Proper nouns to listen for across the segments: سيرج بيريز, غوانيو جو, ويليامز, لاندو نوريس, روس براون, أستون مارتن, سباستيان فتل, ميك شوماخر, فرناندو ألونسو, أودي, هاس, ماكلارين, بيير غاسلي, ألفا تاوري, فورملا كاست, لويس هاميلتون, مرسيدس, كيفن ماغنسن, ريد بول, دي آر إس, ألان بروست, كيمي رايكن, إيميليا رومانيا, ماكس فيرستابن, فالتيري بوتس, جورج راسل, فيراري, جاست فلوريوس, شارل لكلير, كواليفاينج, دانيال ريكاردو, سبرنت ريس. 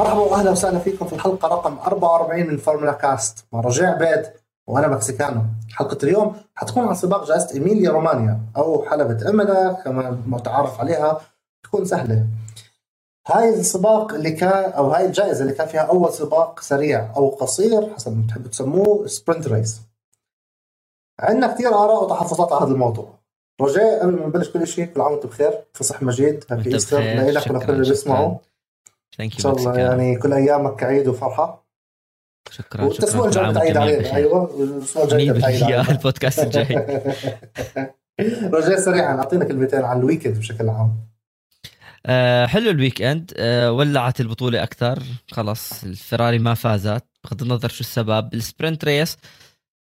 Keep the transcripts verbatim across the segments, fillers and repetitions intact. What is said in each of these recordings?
مرحبا واهلا وسهلا فيكم في الحلقه رقم أربعة وأربعين من فورملا كاست. رجع بيت وانا مكسيكانو. حلقه اليوم حتكون عن سباق جائزه إيميليا رومانيا او حلبة املا كما متعارف عليها. تكون سهله هاي السباق اللي كان او هاي الجائزه اللي كان فيها اول سباق سريع او قصير حسب ما تحبوا تسموه، سبرنت ريس. عندنا كثير اراء وتحفظات على هذا الموضوع. رجاء قبل ما نبلش كل شيء، كل عام وانتم بخير، فصح مجيد، هابي ايستر لإلك ولكل اللي بيسمعوا. ان شاء الله يعني كل ايامك عيد وفرحه. شكرا. والاسبوع الجاي بتعيد علينا. ايوه الاسبوع الجاي بتعيد علينا البودكاست الجاي. رجاء سريعا اعطينا كلمتين عن الويكند بشكل عام. أه حلو الويك اند. أه ولعت البطوله اكثر، خلاص الفيراري ما فازت بغض النظر شو السبب. السبرنت ريس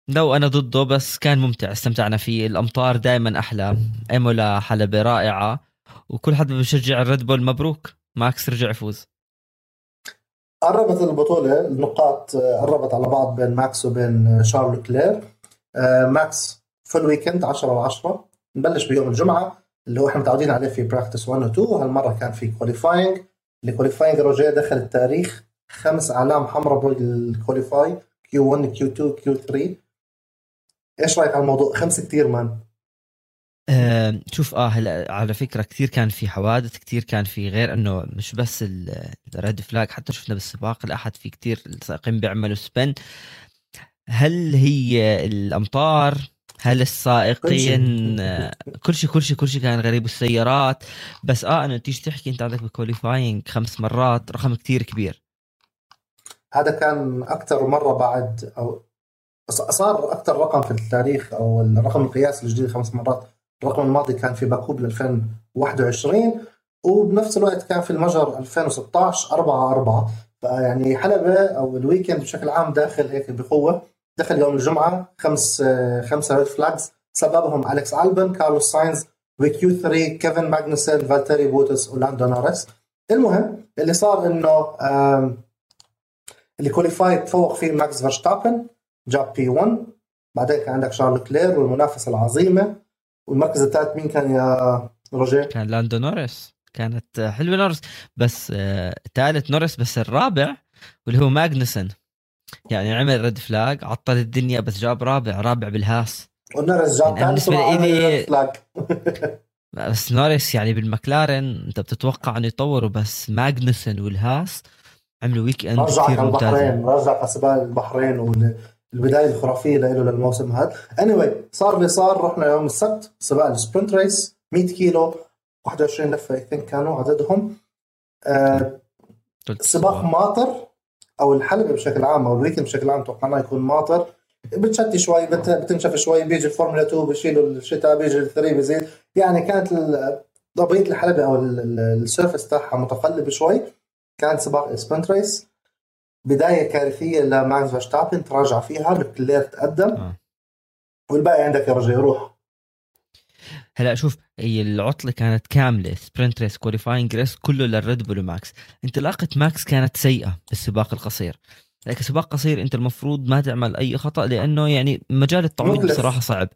لو انا ضده بس كان ممتع، استمتعنا فيه. الامطار دائما احلى، امولا حلبة رائعه، وكل حد بيشجع الريد بول مبروك، ماكس رجع يفوز. قربت البطوله، النقاط قربت على بعض بين ماكس وبين شارل لكلير. ماكس في الويكند عشرة على عشرة. نبلش بيوم الجمعه اللي هو احنا متعودين عليه في براكتس واحد واثنين. هالمره كان في كواليفاينج. الكواليفاينج رجع دخل التاريخ، خمس علام حمراء بالكواليفاي، كيو واحد كيو اثنين كيو ثلاثة. ايش رايك على الموضوع؟ خمسه كتير مان. أه شوف اه هلا على فكره كتير كان في حوادث، كتير كان في، غير انه مش بس الريد فلاج، حتى شفنا بالسباق الاحد في كتير السائقين بيعملوا سبن. هل هي الامطار؟ هل السائقين؟ كل شيء كل شيء كل شيء كان غريب، والسيارات. بس اه انه تيجي تحكي انت عندك بالكواليفاينج خمس مرات، رقم كتير كبير. هذا كان اكثر مره بعد او صار أكتر رقم في التاريخ أو الرقم القياسي الجديد خمس مرات. الرقم الماضي كان في باكو بال ألفين وواحد وعشرين، وبنفس الوقت كان في المجر ألفين وستة عشر أربعة أربعة. فيعني حلبة أو الويكند بشكل عام داخل هيك بقوة. دخل يوم الجمعة خمس خمسة ريد فلاجز، سببهم أليكس ألبون، كارلوس ساينز، وكيو ثري، كيفن ماغنسن، فالتيري بوتس، ولاندو نوريس. المهم اللي صار إنه اللي كواليفاي تفوق فيه ماكس فيرستابن، جاب بي واحد. بعدين كان عندك شارل لكلير والمنافسة العظيمة. والمركز الثالث مين كان يا روجيه؟ كان لاندو نوريس. كانت حلوة نوريس، بس ثالث نوريس. بس الرابع واللي هو ماغنسن، يعني عمل ريد فلاج عطل الدنيا، بس جاب رابع رابع بالهاس. ونوريس جاب ثالث ريد فلاج. بس نوريس يعني بالمكلارين انت بتتوقع انه يطوروا، بس ماغنسن والهاس عملوا ويك اند كثير ممتاز. رجع على سباق البحرين وال البداية الخرافية له للموسم هذا. anyway صار اللي صار. رحنا يوم السبت سباق السبرنت ريس، مية كيلو، واحد وعشرين لفة كانوا عددهم. آه سباق ماطر، أو الحلبة بشكل عام أو الويكند بشكل عام توقعنا يكون ماطر، بتشتي شوي، بتنشف شوي، بيجي الفورمولا اثنين بيشيلوا الشتاء، بيجي الثري بيزيد. يعني كانت ضبيط الحلبة أو السيرفس تاعها متقلب شوي. كان سباق السبرنت ريس بداية كارثية لماكس فيرستابن، تراجع فيها لكلير تقدم. آه. والباقي عندك يا رجل يروح. هلا شوف، هي العطلة كانت كاملة، سبرنت ريس، كواليفاينج ريس، كله للريد بول وماكس. انطلاقة ماكس كانت سيئة بالسباق القصير، لكن سباق قصير انت المفروض ما تعمل اي خطأ، لانه يعني مجال التعويض بصراحة صعب،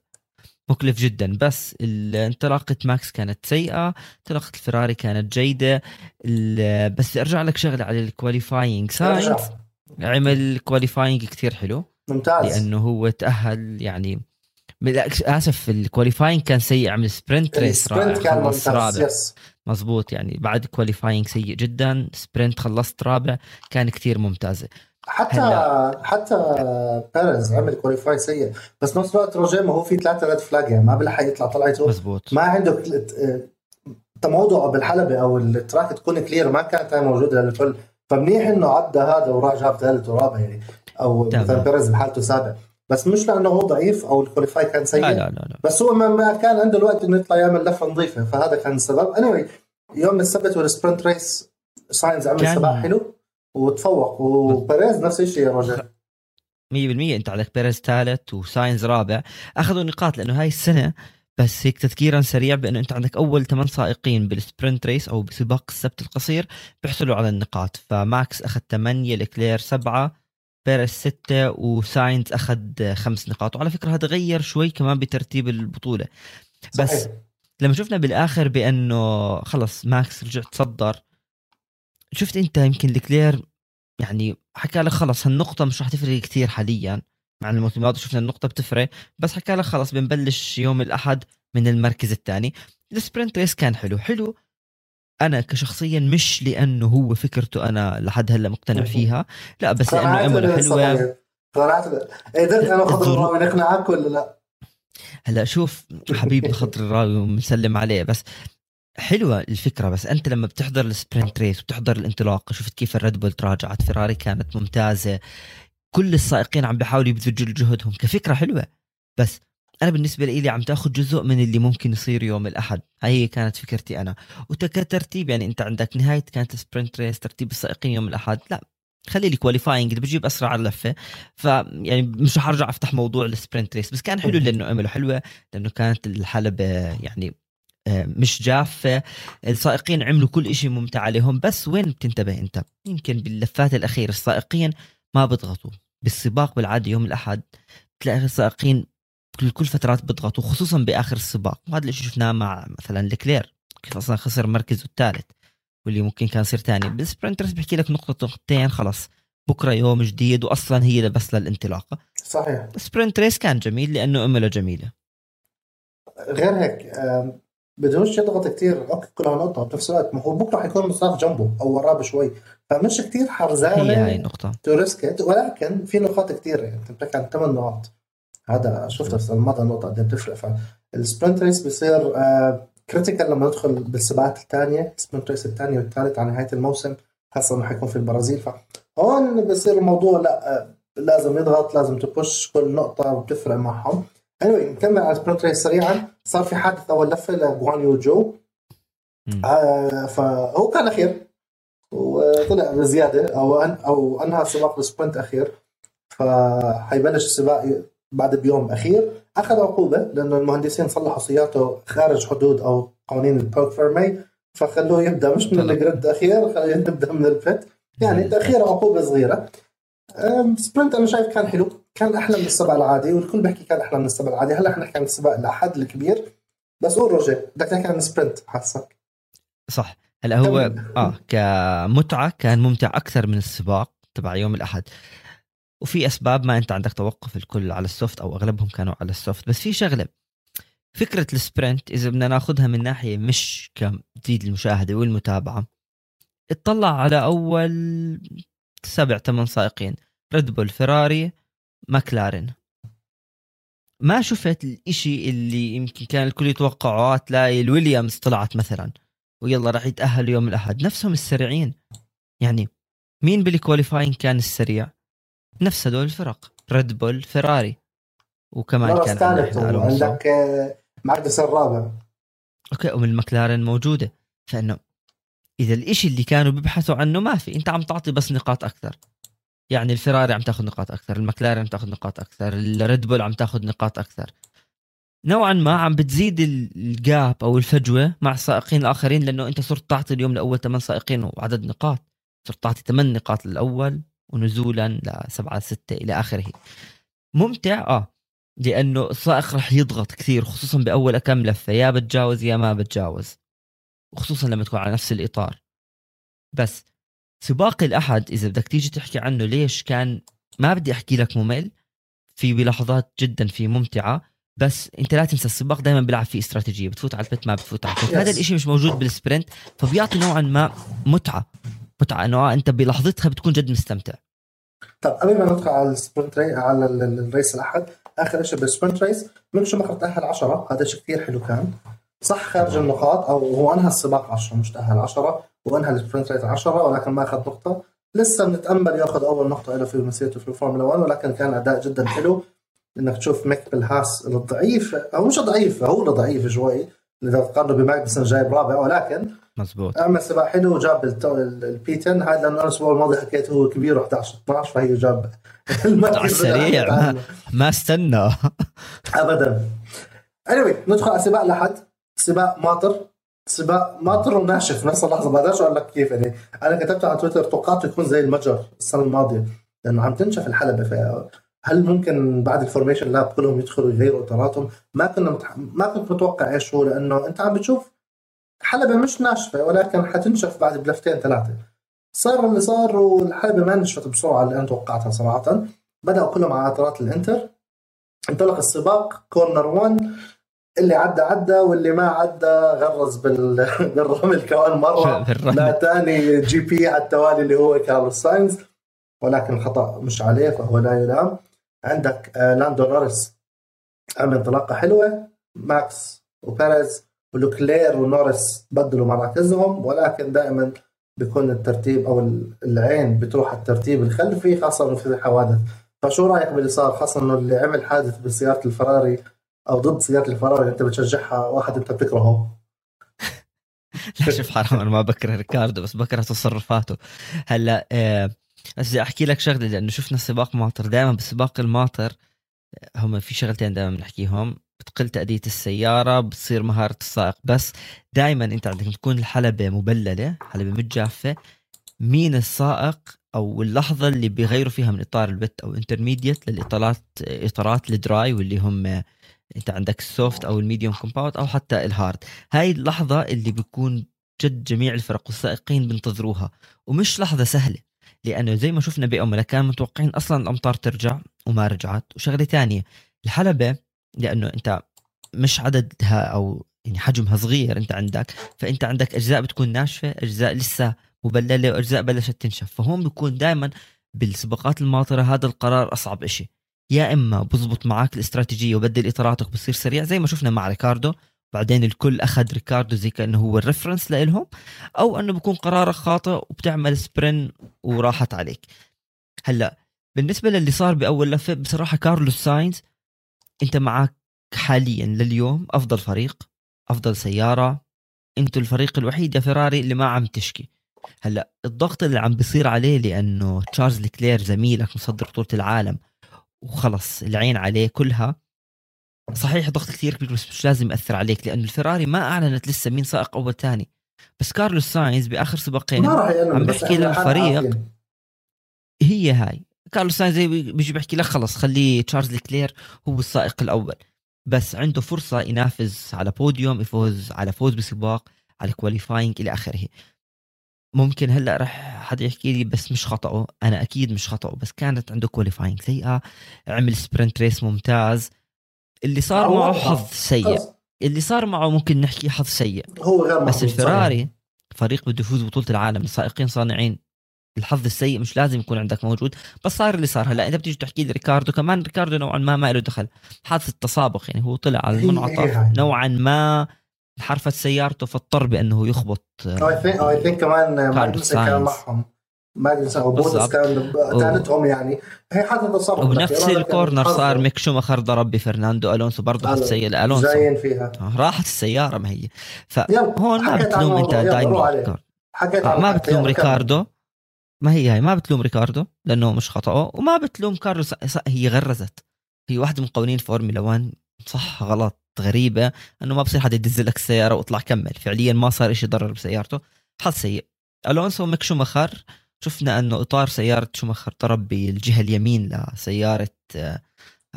مكلف جدا. بس انطلاقة ماكس كانت سيئة، انطلاقة الفيراري كانت جيدة. بس ارجع لك شغلة على الكواليفاينج، ساينز عمل كواليفاينج كتير حلو ممتاز، لأنه هو تأهل. يعني آسف، الكواليفاينج كان سيء، عمل سبرنت ريس رابع. مظبوط، يعني بعد كواليفاينج سيء جدا، سبرنت خلصت رابع، كان كتير ممتازة. حتى هلا. حتى بيريز عمل كواليفاي سيء، بس نفس الوقت رجع ما هو في ثلاثة ريد فلاج، يعني ما بلحق يطلع طلعته. مزبوط. ما عنده تموضع بالحلبة أو التراك تكون كلير، ما كانت موجودة للكل. فمنيح إنه عدى هذا وراح جاب ثالث ورابع، يعني أو مثلا بيريز بحالته سابع، بس مش لأنه هو ضعيف أو الكواليفاي كان سيء. لا لا لا. بس هو ما كان عنده الوقت إنه يطلع يعمل لفة نظيفة، فهذا كان السبب. anyway يوم السبت والسبرنت ريس ساينز عمل سباق حلو وتفوق، وبيريز نفس الشيء يا رجل. مية بالمية انت عندك بيريز ثالث وساينز رابع، اخذوا نقاط لانه هاي السنه. بس هيك تذكيرا سريع بانه انت عندك اول ثمان سائقين بالسبرنت ريس او بسباق السبت القصير بيحصلوا على النقاط. فماكس اخذ ثمانية، لكلير سبعة، بيريز ستة، وساينز اخذ خمس نقاط. وعلى فكره هذا غير شوي كمان بترتيب البطوله. بس صحيح. لما شفنا بالاخر بانه خلص ماكس رجع تصدر، شفت انت يمكن لكلير يعني حكى لك خلص هالنقطة مش راح تفرق كتير حاليا مع الموسم الماضي، شفنا النقطة بتفرق، بس حكى لك خلص بنبلش يوم الأحد من المركز الثاني. السبرنت ريس كان حلو حلو أنا كشخصيا، مش لأنه هو فكرته أنا لحد هلا مقتنع فيها، لا بس لأنه أموره حلوة. طلعت قدرت أنا خضر الراوي نقنعك ولا لا؟ هلا شوف حبيب خضر الراوي ومسلم عليه، بس حلوة الفكرة. بس أنت لما بتحضر السبرنت ريس وبتحضر الانطلاق، شفت كيف الريد بول تراجعت، فيراري كانت ممتازة، كل السائقين عم بيحاولوا يبذلوا جهدهم كفكرة حلوة. بس أنا بالنسبة لي عم تأخذ جزء من اللي ممكن يصير يوم الأحد، هاي كانت فكرتي أنا. وترتيب يعني أنت عندك نهاية كانت سبرنت ريس، ترتيب السائقين يوم الأحد، لا خلي لي كواليفاينج بجيب أسرع اللفة. فيعني مش رح أرجع أفتح موضوع السبرنت ريس، بس كان حلو لأنه عمله حلوة، لأنه كانت الحلبة يعني مش جافة، السائقين عملوا كل إشي ممتع عليهم. بس وين بتنتبه أنت؟ يمكن باللفات الأخيرة السائقين ما بضغطوا. بالسباق بالعادة يوم الأحد تلاقي السائقين كل فترات بضغطوا، خصوصا بآخر السباق، وهذا الإشي شفناه مع مثلا لكلير كيف أصلا خسر مركزه الثالث واللي ممكن كان يصير تاني. بالسبرنترس بحكي لك نقطة نقطتين خلاص، بكرة يوم جديد، وأصلا هي بس للانطلاقة. صحيح السبرنترس كان جميل لأنه أمله جميلة، غير هيك بدونش يضغط كتير. أوكي كلها نقطة بنفس الوقت، ما هو بكرة حيكون مصنف جنبه أو وراه بشوي، فمش كتير حرزانة تورسكت، ولكن في نقاط كتير. يعني تبقى عن ثمان نقاط، هذا شفت السنة الماضية النقطة قد بتفرق. فالسبرنت ريس بيصير آه كريتيكال لما ندخل بالسباقات الثانية، السبرنت ريس الثانية والثالث على نهاية الموسم، خاصة إنه حيكون في البرازيل. فهون بيصير الموضوع لا آه لازم يضغط، لازم تبوش كل نقطة بتفرق معهم. anyway نكمل على السبرنت ريس سريعا. صار في حادث أول لفة لغوانيو جو، آه فهو كان أخير وطلع بزيادة أو أن أو أنهى سباق السبرنت أخير، فحيبلش السباق بعد بيوم أخير. أخذ عقوبة لأنه المهندسين صلحوا سيارته خارج حدود أو قوانين البارك فيرمي، فخلوه يبدأ مش من الجريد أخير، خلوه يبدأ من البيت. يعني تأخير عقوبة صغيرة. سبرنت أنا شايف كان حلو، كان أحلى من السباق العادي، والكل بحكي كان أحلى من السباق العادي. هلا إحنا نحكي عن السباق الأحد الكبير، بس قول رجع بدك تحكي عن سبرنت حاسك صح. هلا هو آه كمتعة كان ممتع أكثر من السباق تبع يوم الأحد، وفي أسباب ما أنت عندك توقف الكل على السوفت أو أغلبهم كانوا على السوفت. بس في شغلة فكرة السبرنت إذا بدنا ناخدها من ناحية مش كتزيد المشاهدة والمتابعة، اطلع على أول سبع ثمان سائقين، ريد بول، فيراري، ماكلارين، ما شفت الإشي اللي يمكن كان الكل يتوقعه. تلاقي الويليامز طلعت مثلا ويلا راح يتأهل يوم الأحد، نفسهم السريعين. يعني مين بالكواليفاين كان السريع؟ نفس هدول الفرق، ريد بول، فيراري، وكمان كان عندك معدس الرابع اوكي، ومن ماكلارين موجودة. فانه اذا الاشي اللي كانوا بيبحثوا عنه ما في، انت عم تعطي بس نقاط اكثر. يعني الفيراري عم تاخذ نقاط اكثر، الماكلارين عم تاخذ نقاط اكثر، الريد بول عم تاخذ نقاط اكثر، نوعا ما عم بتزيد الجاب او الفجوة مع السائقين الاخرين، لانه انت صرت تعطي اليوم الاول ثمان سائقين وعدد نقاط، صرت تعطي ثمان نقاط للاول ونزولا لسبعة ستة إلى آخره. ممتع آه لأنه السائق رح يضغط كثير، خصوصا بأول أكم لفة، يا بتجاوز يا ما بتجاوز، وخصوصا لما تكون على نفس الإطار. بس سباق الأحد إذا بدك تيجي تحكي عنه ليش كان، ما بدي أحكي لك ممل، في بلحظات جدا في ممتعة، بس أنت لا تنسى السباق دائما بيلعب فيه استراتيجية، بتفوت على البيت ما بتفوت على البيت. هذا الإشي مش موجود بالسبرنت، فبيعطي نوعا ما متعة متعة انه انت بلحظتها بتكون جد مستمتع. طب قبل ما ندخل على السبرنت ري... على الريس الاحد، اخر شيء بالسبرنت ريس ميك شوماخر تاهل عشرة، هذا شيء كثير حلو كان صح خارج النقاط، او هو انهى السباق عشرة مش تاهل عشرة، وانهى السبرنت ريس عشرة، ولكن ما اخذ نقطه. لسه بنتامل ياخذ اول نقطه له في مسيرته في الفورمولا واحد، ولكن كان اداء جدا حلو انك تشوف ميك بالهاس الضعيف، او مش ضعيف، هو ضعيف شوي اذا تقارنه بماغنسن جايب رابع، ولكن مزبوط عمل سباق حلو وجاب البيتن هذا، لانه الاسبوع الماضي حكيت هو كبير واحد عشر اثنا عشر، فهي جاب المركز سريع ما, ما استنى ابدا. anyway ندخل على سباق لحد، سباق ماطر، سباق ماطر وناشف نفس اللحظه. بعدش اقول لك كيف، يعني انا كتبت على تويتر توقعت يكون زي المتجر السنه الماضيه لانه عم تنشف الحلبه، ف هل ممكن بعد الفورميشن لاب كلهم يدخلوا يغيروا اطاراتهم؟ ما كنا متح... ما كنت متوقع ايش هو، لانه انت عم بتشوف حلبة مش ناشفة ولكن حتنشف بعد بلفتين ثلاثة. صار اللي صار، والحربة ما نشفت بسرعة اللي أنا توقعتها صراحة. بدأوا كلهم على طرات الانتر، انطلق السباق، كورنر واحد اللي عدى عدى واللي ما عدى غرز بال... بالرمل كمان مرة لا تاني جي بي على التوالي اللي هو كارلوس ساينز، ولكن الخطأ مش عليه فهو لا يلام. عندك لاندو نوريس عمل انطلاقة حلوة، ماكس وبيريز ولكلير ونوريس بدلوا مراكزهم، ولكن دائما بيكون الترتيب أو العين بتروح الترتيب الخلفي خاصة في الحوادث. فشو رأيك باللي صار، خاصة إنه اللي عمل حادث بسيارة الفراري أو ضد سيارة الفراري أنت بتشجعها، واحد أنت بتكرهه؟ لا شوف حرام، أنا ما بكره ريكاردو بس بكره تصرفاته. هلا أه بدي أحكي لك شغلة، لأنه شفنا سباق ماطر، دائما بسباق الماطر هم في شغلتين دائما بنحكيهم، بتقل تأدية السيارة، بتصير مهارة السائق، بس دائما أنت عندك تكون الحلبة مبللة، حلبة متجافة، مين السائق أو اللحظة اللي بيغيروا فيها من إطار الويت أو انترميديت للإطارات، إطارات الدراي واللي هم أنت عندك السوفت أو الميديوم كومباوند أو حتى الهارد. هاي اللحظة اللي بيكون جد جميع الفرق والسائقين بنتظروها، ومش لحظة سهلة، لأنه زي ما شفنا بأمريكا كانوا متوقعين أصلا الأمطار ترجع وما رجعت. وشغلة تانية الحلبة، لأنه أنت مش عددها أو يعني حجمها صغير أنت عندك، فأنت عندك أجزاء بتكون ناشفة، أجزاء لسه مبللة، وأجزاء بلشت تنشف. فهون بيكون دائما بالسباقات الماطرة هذا القرار أصعب إشي، يا إما بزبط معك الاستراتيجية وبدل إطاراتك بصير سريع زي ما شفنا مع ريكاردو، بعدين الكل أخذ ريكاردو زي كأنه هو الرفرنس لإلهم، أو أنه بيكون قرارك خاطئ وبتعمل سبرين وراحت عليك. هلأ بالنسبة للي صار بأول لفة، بصراحة كارلوس ساينز أنت معك حاليا لليوم أفضل فريق، أفضل سيارة، أنتوا الفريق الوحيد يا فيراري اللي ما عم تشكي. هلا الضغط اللي عم بيصير عليه لأنه تشارلز لكلير زميلك مصدر بطولة العالم وخلص العين عليه كلها، صحيح ضغط كثير كبير بس مش لازم يأثر عليك، لأنه الفراري ما أعلنت لسه مين سائق أول تاني. بس كارلوس ساينز بآخر سباقين عم بحكي للفريق، هي هاي كارلوس ساينز بيجي بحكي لك خلص خلي تشارلز لكلير هو السائق الأول، بس عنده فرصة ينافذ على بوديوم، يفوز على فوز بسباق، على كواليفاينج إلى آخره. ممكن هلأ رح حد يحكي لي بس مش خطأه، أنا أكيد مش خطأه، بس كانت عنده كواليفاينج سيئة، عمل سبرنت ريس ممتاز، اللي صار معه حظ سيء، اللي صار معه ممكن نحكي حظ سيء هو غير. بس الفراري فريق بده يفوز بطولة العالم، السائقين صانعين، الحظ السيء مش لازم يكون عندك موجود، بس صار اللي صار. هلأ إذا بتيجي تحكي لي ريكاردو، كمان ريكاردو نوعا ما ما له دخل حادث التسابق، يعني هو طلع على المنعطف نوعا ما، حرفت سيارته فاضطر بأنه يخبط. I think I think كمان ماجنس كان معهم، ماجنس أو بوتس كان تانتهم، يعني هي حادثة صارت. وبنفس الكورنر صار ميك شوماخر ضرب بفرناندو ألونسو، برضه حادث سيء ألونسو زين فيها راحت السيارة. ما هي فهون ما بتلوم أنت دايما، ما بتلوم ريكاردو، ما هي هاي ما بتلوم ريكاردو لأنه مش خطأه، وما بتلوم كارلوس، هي غرزت، هي واحدة من قوانين فورمولا واحد صح غلط غريبة، أنه ما بصير حد يدزلك السيارة وطلع كمل، فعليا ما صار إشي ضرر بسيارته، حظ سيء. ألونسو ميك شوماخر شفنا أنه إطار سيارة شوماخر ضرب بالجهة اليمين لسيارة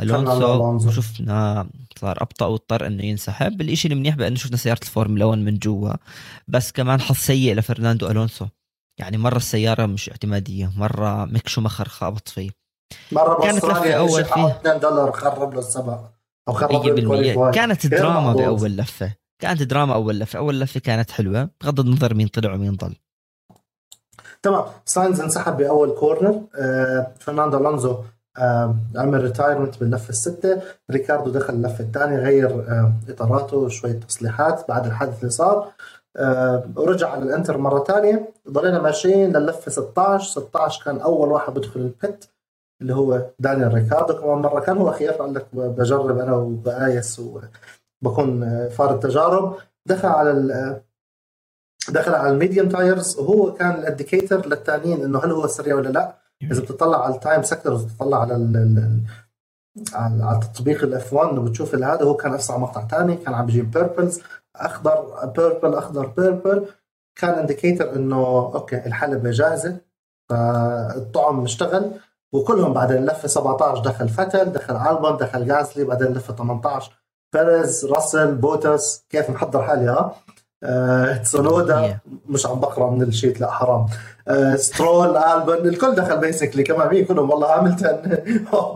ألونسو، وشفنا صار أبطأ واضطر أنه ينسحب. الإشي اللي منيح بأنه شفنا سيارة الفورمولا واحد من جوا، بس كمان حظ سيء لفرناندو ألونسو، يعني مرة السيارة مش اعتمادية، مرة ميك شوماخر خابط فيه، مرة بأستراليا إشي حوالي اثنين دولار خرب للسباق. كانت دراما بأول لفة، كانت دراما أول لفة، أول لفة كانت حلوة بغض النظر مين طلع ومين ضل. تمام، ساينز انسحب بأول كورنر، آه، فرناندو ألونسو آه، عمل ريتايرمنت باللفة الستة، ريكاردو دخل اللفة الثانية، غير آه، إطاراته وشوية تصليحات بعد الحادث اللي صار، آه، ورجع على الانتر مرة تانية. ضلينا ماشيين لللفة ستة عشر ستة عشر، كان أول واحد بدخل البيت اللي هو دانيال ريكاردو، كمان مرة كان هو خيار قال لك بجرب أنا وبآيس وبكون فار التجارب. دخل على دخل على الميديوم تايرز، وهو كان الانديكيتر للتانيين إنه هل هو سريع ولا لا. إذا بتطلع على التايم سيكتور وتطلع على ال على تطبيق الإف وان وبتشوف هذا هو كان أسرع مقطع تاني، كان عم بيجيب بيربلز، أخضر بيربل أخضر بيربل، كان انديكيتر إنه أوكي الحلبة جاهزة، فالطعم اشتغل. وكلهم بعدين لفة سبعة عشر دخل فتل، دخل ألبون، دخل غاسلي، بعدين لفة ثمانية عشر بيريز، راسل، بوتس. كيف محضر حالي ها آه، تسونودا مش عم بقرأ من الشيت لا حرام، آه، سترول ألبون الكل دخل بيسكلي كمان مين كلهم والله هاميلتون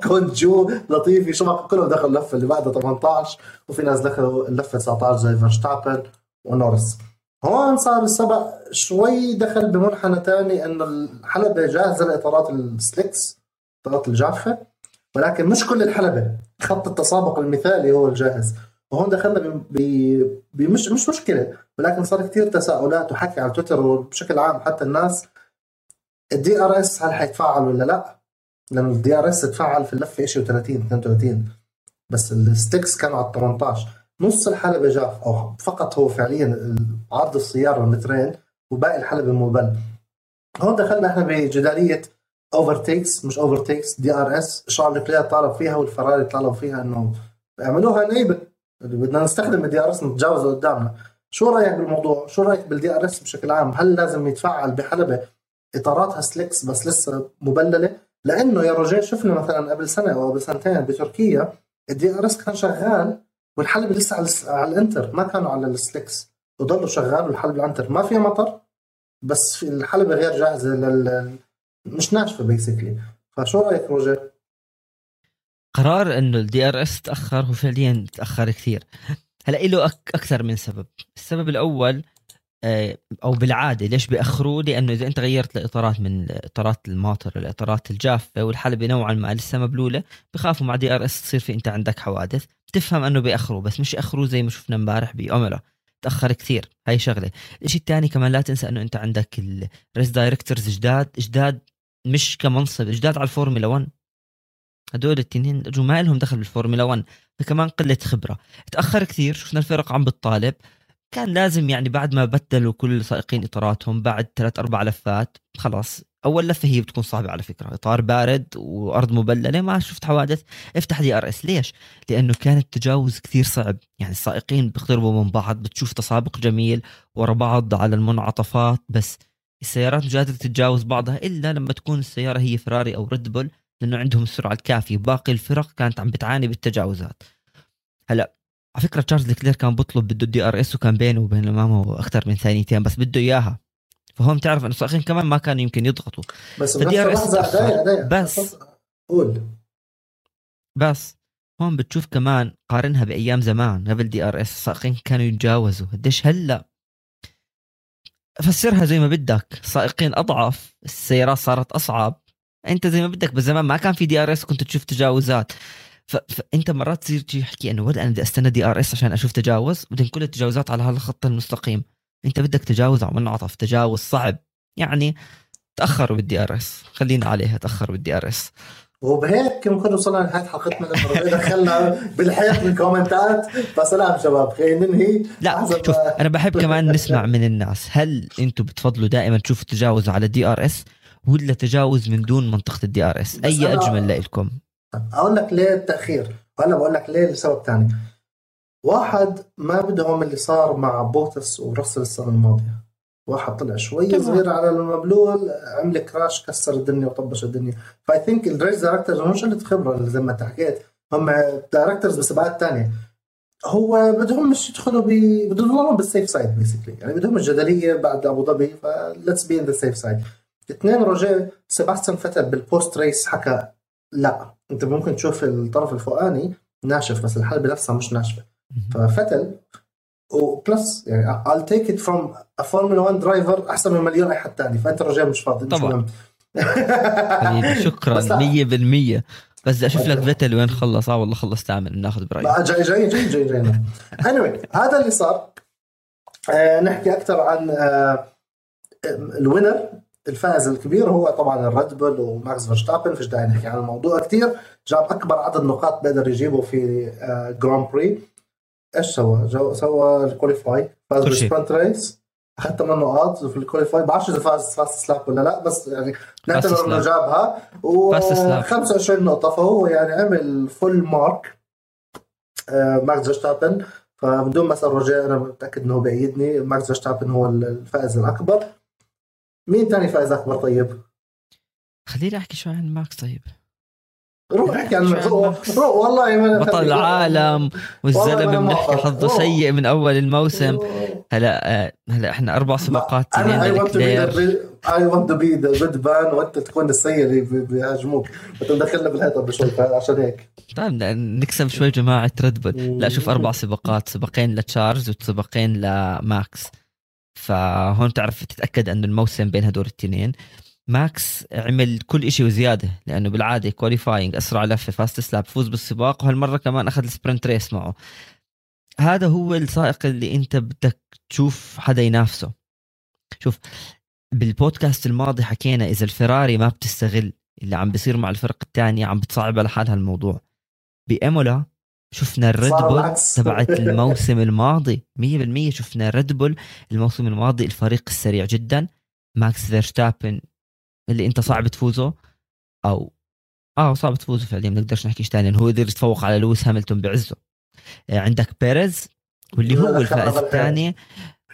كونجو لطيفي شو ما كلهم دخل لفة اللي بعدها ثمانية عشر وفي ناس دخلوا اللفة تسعة عشر زي فيرستابن ونورس. هون صار السبق شوي دخل بمنحنى تاني انه الحلبة جاهزة لإطارات السليكس إطارات الجافة، ولكن مش كل الحلبة، خط التسابق المثالي هو الجاهز. وهون دخلنا بمش مش مشكلة، ولكن صار كتير تساؤلات وحكي على تويتر وبشكل عام حتى الناس الدي ار اس هل حيتفعل ولا لا؟ لأنه الدي ار اس تفعل في اللفة شيء وثلاثين اثنين وثلاثين بس الستكس كانوا على ثمانية عشر، نص الحلبة جاف أو فقط هو فعليا عرض السيارة مترين وباقي الحلبة مبل. هون دخلنا احنا بجدالية overtakes مش overtakes دي ار اس، شارل لكلير طالب فيها والفراري طالبوا فيها انه عملوها نايبة بدنا نستخدم الدي ار اس نتجاوزه قدامنا. شو رايك بالموضوع؟ شو رايك بالدي ار اس بشكل عام؟ هل لازم يتفعل بحلبة اطاراتها سليكس بس لسه مبلله؟ لانه يا رجال شفنا مثلا قبل سنه او قبل سنتين بتركيا الدي ار اس كان شغال والحلبة لسه على على الانتر، ما كانوا على السليكس وضلوا شغال والحلبة الانتر ما فيها مطر بس في الحلبة غير جاهزه لل مش ناشفه بيسكلي. فشو رايك رجال؟ قرار انه الدي ار اس تاخر هو فعليا تاخر كثير. هلا له أك اكثر من سبب. السبب الاول او بالعاده ليش بياخروه، لانه اذا انت غيرت الاطارات من اطارات الماطر الاطارات الجافه والحلبه نوعا ما لسه مبلوله بخافوا مع دي ار اس تصير في انت عندك حوادث، بتفهم انه بياخروه بس مش ياخروه زي ما شفنا امبارح بأوميلا، تاخر كثير. هاي شغله. الشيء الثاني كمان لا تنسى انه انت عندك الريس دايركتورز جداد جداد مش كمنصب جداد على الفورمولا واحد، هدول التنين جو ما لهم دخل بالفورمولا واحد، فكمان قلة خبرة. تأخر كثير، شفنا الفرق عم بتطالب، كان لازم يعني بعد ما بدلوا كل سائقين إطاراتهم بعد ثلاث أربع لفات خلاص. أول لفة هي بتكون صعبة على فكرة، إطار بارد وأرض مبللة ما شفت حوادث، افتح دي ار اس. ليش؟ لأنه كان التجاوز كثير صعب، يعني السائقين بيقتربوا من بعض، بتشوف تسابق جميل ورا بعض على المنعطفات، بس السيارات مش قادرة تتجاوز بعضها إلا لما تكون السيارة هي فيراري أو ريد بول لأنه عندهم السرعة الكافية. باقي الفرق كانت عم بتعاني بالتجاوزات. هلأ على فكرة تشارلز لكلير كان بطلب بده دي ار اس وكان بينه وبين أمامه أكثر من ثانيتين بس بده إياها، فهم تعرف أن السائقين كمان ما كانوا يمكن يضغطوا بس فدي ار اس بس قول بس. هون بتشوف كمان قارنها بأيام زمان قبل دي ار اس السائقين كانوا يتجاوزوا قديش. هلأ فسرها زي ما بدك، السائقين أضعف، السيارات صارت أصعب، انت زي ما بدك. بزمان ما كان في دي ار اس كنت تشوف تجاوزات، فانت مرات تصير تحكي انه ولا انا بدي استنى دي ار اس عشان اشوف تجاوز، بدهم كل التجاوزات على هالخط المستقيم، انت بدك تجاوز على منعطف، تجاوز صعب. يعني تاخروا بالدي ار اس، خلينا عليها تاخروا بالدي ار اس. وبهيك بنكون وصلنا لنهايه حلقتنا للمره، دخلنا بالحيط من الكومنتات. فسلام شباب، خلينا ننهي. لا شوف ما... انا بحب كمان نسمع من الناس، هل انتم بتفضلوا دائما تشوفوا تجاوز على دي ار اس ولا تجاوز من دون منطقة الدي ار اس؟ اي اجمل لكم؟ اقول لك ليه التاخير، وانا بقول لك ليه لسبب ثاني. واحد ما بدهم اللي صار مع بوتس وراسل السنه الماضيه، واحد طلع شوي صغير على المبلول عمل كراش كسر الدنيا وطبش الدنيا. فاي ثينك الريس دايركتورز مش قلة خبره زي ما تحكيت، هم دايركتورز بسباقات ثانيه، هو بدهم مش يدخلوا ب بدهم يضلوا بالسيف سايد بيسكلي، يعني بدهم الجدليه بعد ابو ظبي، فليتس بي ان ذا سيف سايد. اثنين رجاء سباستيان فتل بالبوست ريس حكى لا انت ممكن تشوف الطرف الفوقاني ناشف بس الحلبة نفسها مش ناشفة. ففتل وبلس يعني I'll take it from a Formula واحد driver احسن من مليون اي حد تاني، فانت رجاء مش فاضي طبعا. شكرا مية بالمية. بس اشوف لك فتل وين خلص. اه والله خلصت اعمل ناخذ برايك. جاي جاي جاي جاي جاي anyway هذا اللي صار. آه نحكي اكثر عن آه الوينر الفائز الكبير هو طبعا الريد بول وماكس فيرستابن، فيش داعي نحكي عن الموضوع كتير. جاب اكبر عدد نقاط بقدر يجيبه في جراند بري. ايش سوى؟ سوى الكواليفاي، فاز بالسبرنت ريس اخذ ثمان نقاط في الكواليفاي، بعرفش اذا فاز فاست سلاب ولا لا بس يعني نعتبر انه جابها، وخمسة وعشرين نقطه فهو يعني عمل فول مارك ماكس فيرستابن. فبدون ما صار رجاء انا متاكد انه بيعيدني ماكس فيرستابن هو الفائز الاكبر. مين تاني فائز أكبر طيب؟ خليني أحكي شوي عن ماكس. طيب روح أحكي عن ماكس. روح والله بطل العالم والزلمة بنحكي حظه سيء من أول الموسم. هلا هلا احنا اربع سباقات. انا اي ونت اي ونت بي ذا جود بان وانت تكون السيء اللي بيهاجموك وتدخلنا بالهطه بشوي. عشان هيك طيب نكسب شوي جماعه ريد بول. لا شوف اربع سباقات، سباقين لتشارلز وسباقين لماكس، فهون تعرف تتاكد ان الموسم بين هدول التنين ماكس عمل كل إشي وزيادة، لأنه بالعادة كواليفاينج أسرع لفة فاستس لاب فوز بالسباق، وهالمرة كمان أخذ السبرنت ريس معه. هذا هو السائق اللي أنت بدك تشوف حدا ينافسه. شوف بالبودكاست الماضي حكينا إذا الفيراري ما بتستغل اللي عم بيصير مع الفرق التانية عم بتصعب على حالها الموضوع. بإيمولا شفنا الريد بول تبعت الموسم الماضي مية بالمية، شفنا الريد بول الموسم الماضي الفريق السريع جدا. ماكس فيرستابن اللي انت صعب تفوزه او اه صعب تفوزه فعليا، ما نقدرش نحكي ثاني، هو قدر يتفوق على لويس هاميلتون بعزه. عندك بيريز واللي هو الفائز الثاني،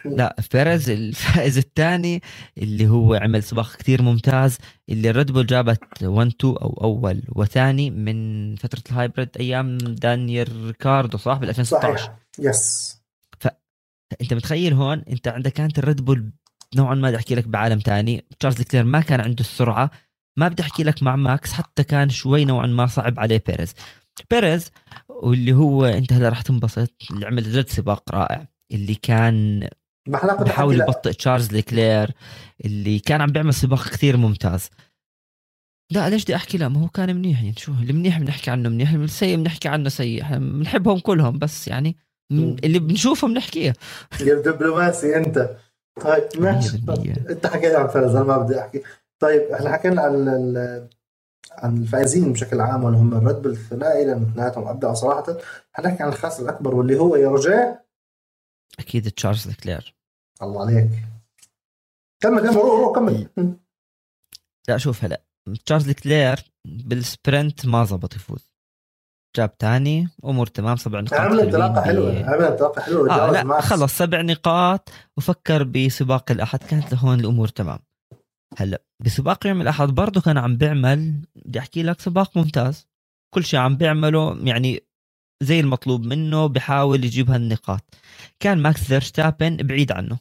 لا بيريز الفائز الثاني اللي هو عمل سباق كتير ممتاز، اللي الريد بول جابت واحد اتنين او اول وثاني من فترة الهايبرد ايام دانيال ريكاردو صح بال ألفين وستة عشر. يس فانت متخيل هون انت عندك كانت الريد بول نوعا ما بدي احكي لك بعالم تاني. تشارلز لكلير ما كان عنده السرعه، ما بدي احكي لك مع ماكس حتى كان شوي نوعا ما صعب عليه بيريز. بيريز واللي هو انت هلا راح تنبسط، اللي عمل جد سباق رائع، اللي كان بحاول يبطئ تشارلز لكلير، اللي كان عم بيعمل سباق كثير ممتاز. لا ليش بدي احكي، لا ما هو كان منيح يعني، شو المنيح بنحكي عنه منيح، السيء بنحكي عنه سيء، احنا بنحبهم كلهم بس يعني اللي بنشوفه بنحكيه. يا دبلوماسي انت. طيب ماشي، انت حكيت عن فاز، انا ما بدي احكي. طيب احنا حكينا عن عن الفائزين بشكل عام واللي هم الريد بول الثنائي لان اثنيناتهم ابدعوا صراحه. حنحكي عن الخاسر الاكبر واللي هو يا رجاء اكيد تشارلز لكلير. الله عليك، كمل كمل روح روح كمل. لا شوف هلا تشارلز لكلير بالسبرنت ما زبط يفوز، جاب ثاني امور تمام، سبع نقاط عمل انطلاقه حلوه، عمل انطلاقه حلوه آه لا خلص سبع نقاط وفكر بسباق الاحد، كانت لهون الامور تمام. هلا بسباق يوم الاحد برضه كان عم بيعمل بدي احكي لك سباق ممتاز، كل شيء عم بيعمله يعني زي المطلوب منه، بحاول يجيب هالنقاط. كان ماكس فيرستابن بعيد عنه،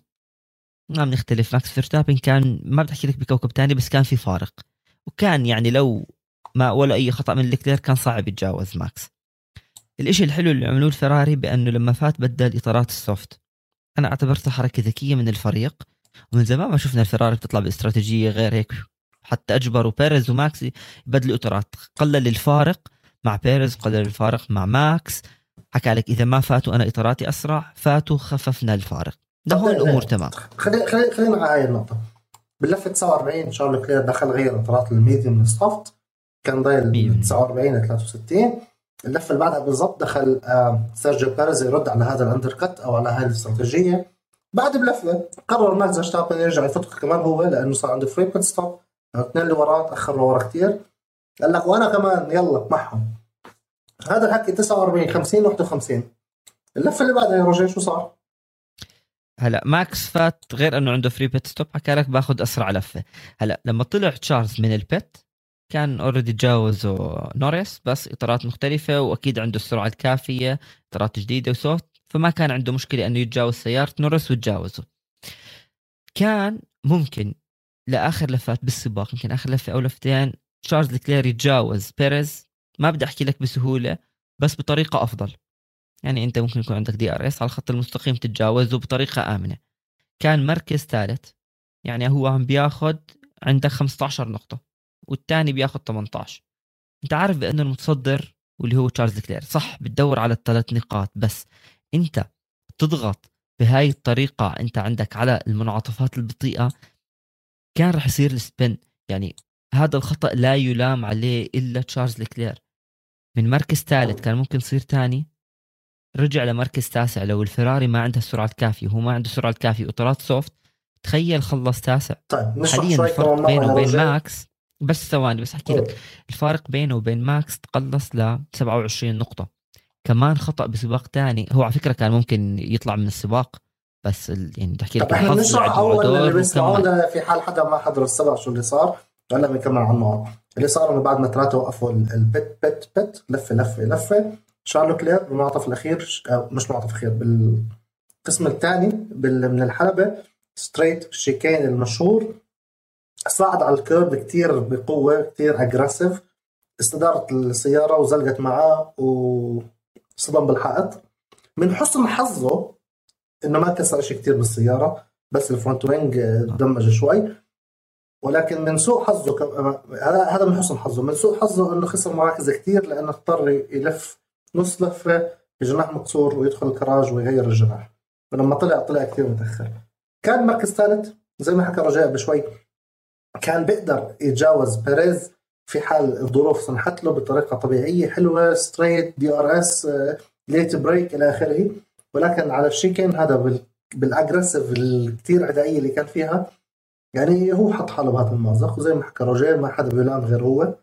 ما بنختلف، ماكس فيرستابن كان ما بدي احكي لك بكوكب تاني بس كان في فارق، وكان يعني لو ما ولا أي خطأ من لكلير كان صعب يتجاوز ماكس. الإشي الحلو اللي عملوه الفراري بأنه لما فات بدل إطارات السوفت، أنا اعتبرتها حركة ذكية من الفريق، ومن زمان ما شفنا الفراري بتطلع باستراتيجية غير هيك، حتى أجبروا بيريز وماكس بدلوا إطارات، قلل الفارق مع بيريز، قلل الفارق مع ماكس، حكى لك إذا ما فاتوا أنا إطاراتي أسرع، فاتوا خففنا الفارق. ده هون الأمور تمام. خلينا خلينا خلينا على هاي النقطة باللفة تسعة وأربعين شارل لكلير دخل غير إطارات الميديوم السوفت، كان ضايل تسعة وأربعين إلى ثلاثة وستين. اللفة اللي بعدها بالضبط دخل سيرج بيريز يرد على هذا الاندركت أو على هاي الاستراتيجية. بعد بلفة قرر ماكس فيرستابن يرجع يفتق كمان هو، لأنه صار عنده فري بيت ستوب، اثنين اللي وراه تأخر وراه كتير، قال لك وأنا كمان يلا معهم. هذا الحكي تسعة وأربعين خمسين واحد وخمسين. اللفة اللي بعدها يا رجل شو صار؟ هلا ماكس فات غير أنه عنده فري بيت ستوب، حكى لك باخد أسرع لفة. هلا لما طلع تشارلز من البيت كان أوريدي تجاوزوا نوريس بس إطارات مختلفة، وأكيد عنده السرعة الكافية، إطارات جديدة وسوفت، فما كان عنده مشكلة أنه يتجاوز سيارة نوريس وتجاوزه. كان ممكن لآخر لفات بالسباق، يمكن آخر لفة أو لفتين، تشارلز لكلير يتجاوز بيريز، ما بدي أحكي لك بسهولة بس بطريقة أفضل، يعني أنت ممكن يكون عندك دي آر إس على الخط المستقيم تتجاوزه بطريقة آمنة. كان مركز ثالث، يعني هو عم بياخد عندك خمسة عشر نقطة والتاني بياخد ثمانية عشر. انت عارف بأنه المتصدر واللي هو تشارلز لكلير صح بتدور على الثلاث نقاط، بس انت تضغط بهاي الطريقة انت عندك على المنعطفات البطيئة كان رح يصير السبن. يعني هذا الخطأ لا يلام عليه إلا تشارلز لكلير، من مركز ثالث كان ممكن يصير تاني، رجع لمركز تاسع. لو الفراري ما عندها السرعة الكافية، هو ما عنده السرعة الكافية وإطارات سوفت، تخيل خلص تاسع. طيب حاليا الفرق بينه وبين ماكس بس ثواني بس أحكي لك، الفارق بينه وبين ماكس تقلص ل سبعة وعشرين نقطة. كمان خطأ بسباق تاني، هو على فكرة كان ممكن يطلع من السباق بس يعني تحكي لك الحظ لعب دور. في حال حدا ما حضر السباق شو اللي صار، قلنا بنكمل عن النقاط اللي صار بعد ما تراته وقفوا البت بت بت لفة لفة لفة. شارل لكلير بالمعطف الأخير، مش معطف أخير، القسم الثاني من الحلبة ستريت شيكين المشهور، صعد على الكيرب كتير بقوة، كتير اجريسيف، استدارت السيارة وزلقت معاه وصدم بالحائط. من حسن حظه انه ما كسر شيء كتير بالسيارة، بس الفرونت وينج دمج شوي، ولكن من سوء حظه كم... هذا من حسن حظه. من سوء حظه انه خسر مراكز كتير لانه اضطر يلف نص لفة بجناح مكسور ويدخل الكراج ويغير الجناح، ولما طلع طلع كتير متأخر. كان مركز ثالث زي ما حكى رجاء بشوي، كان بيقدر يتجاوز بيريز في حال الظروف سنحت له بطريقة طبيعية حلوة، ستريت، دي ار اس، ليت بريك إلى آخره، ولكن على الشيكين هذا بالأجريسيف الكتير عدائية اللي كان فيها، يعني هو حط حاله بهذا المأزق. وزي ما حكى رجاء ما حدا بيلام غير هو،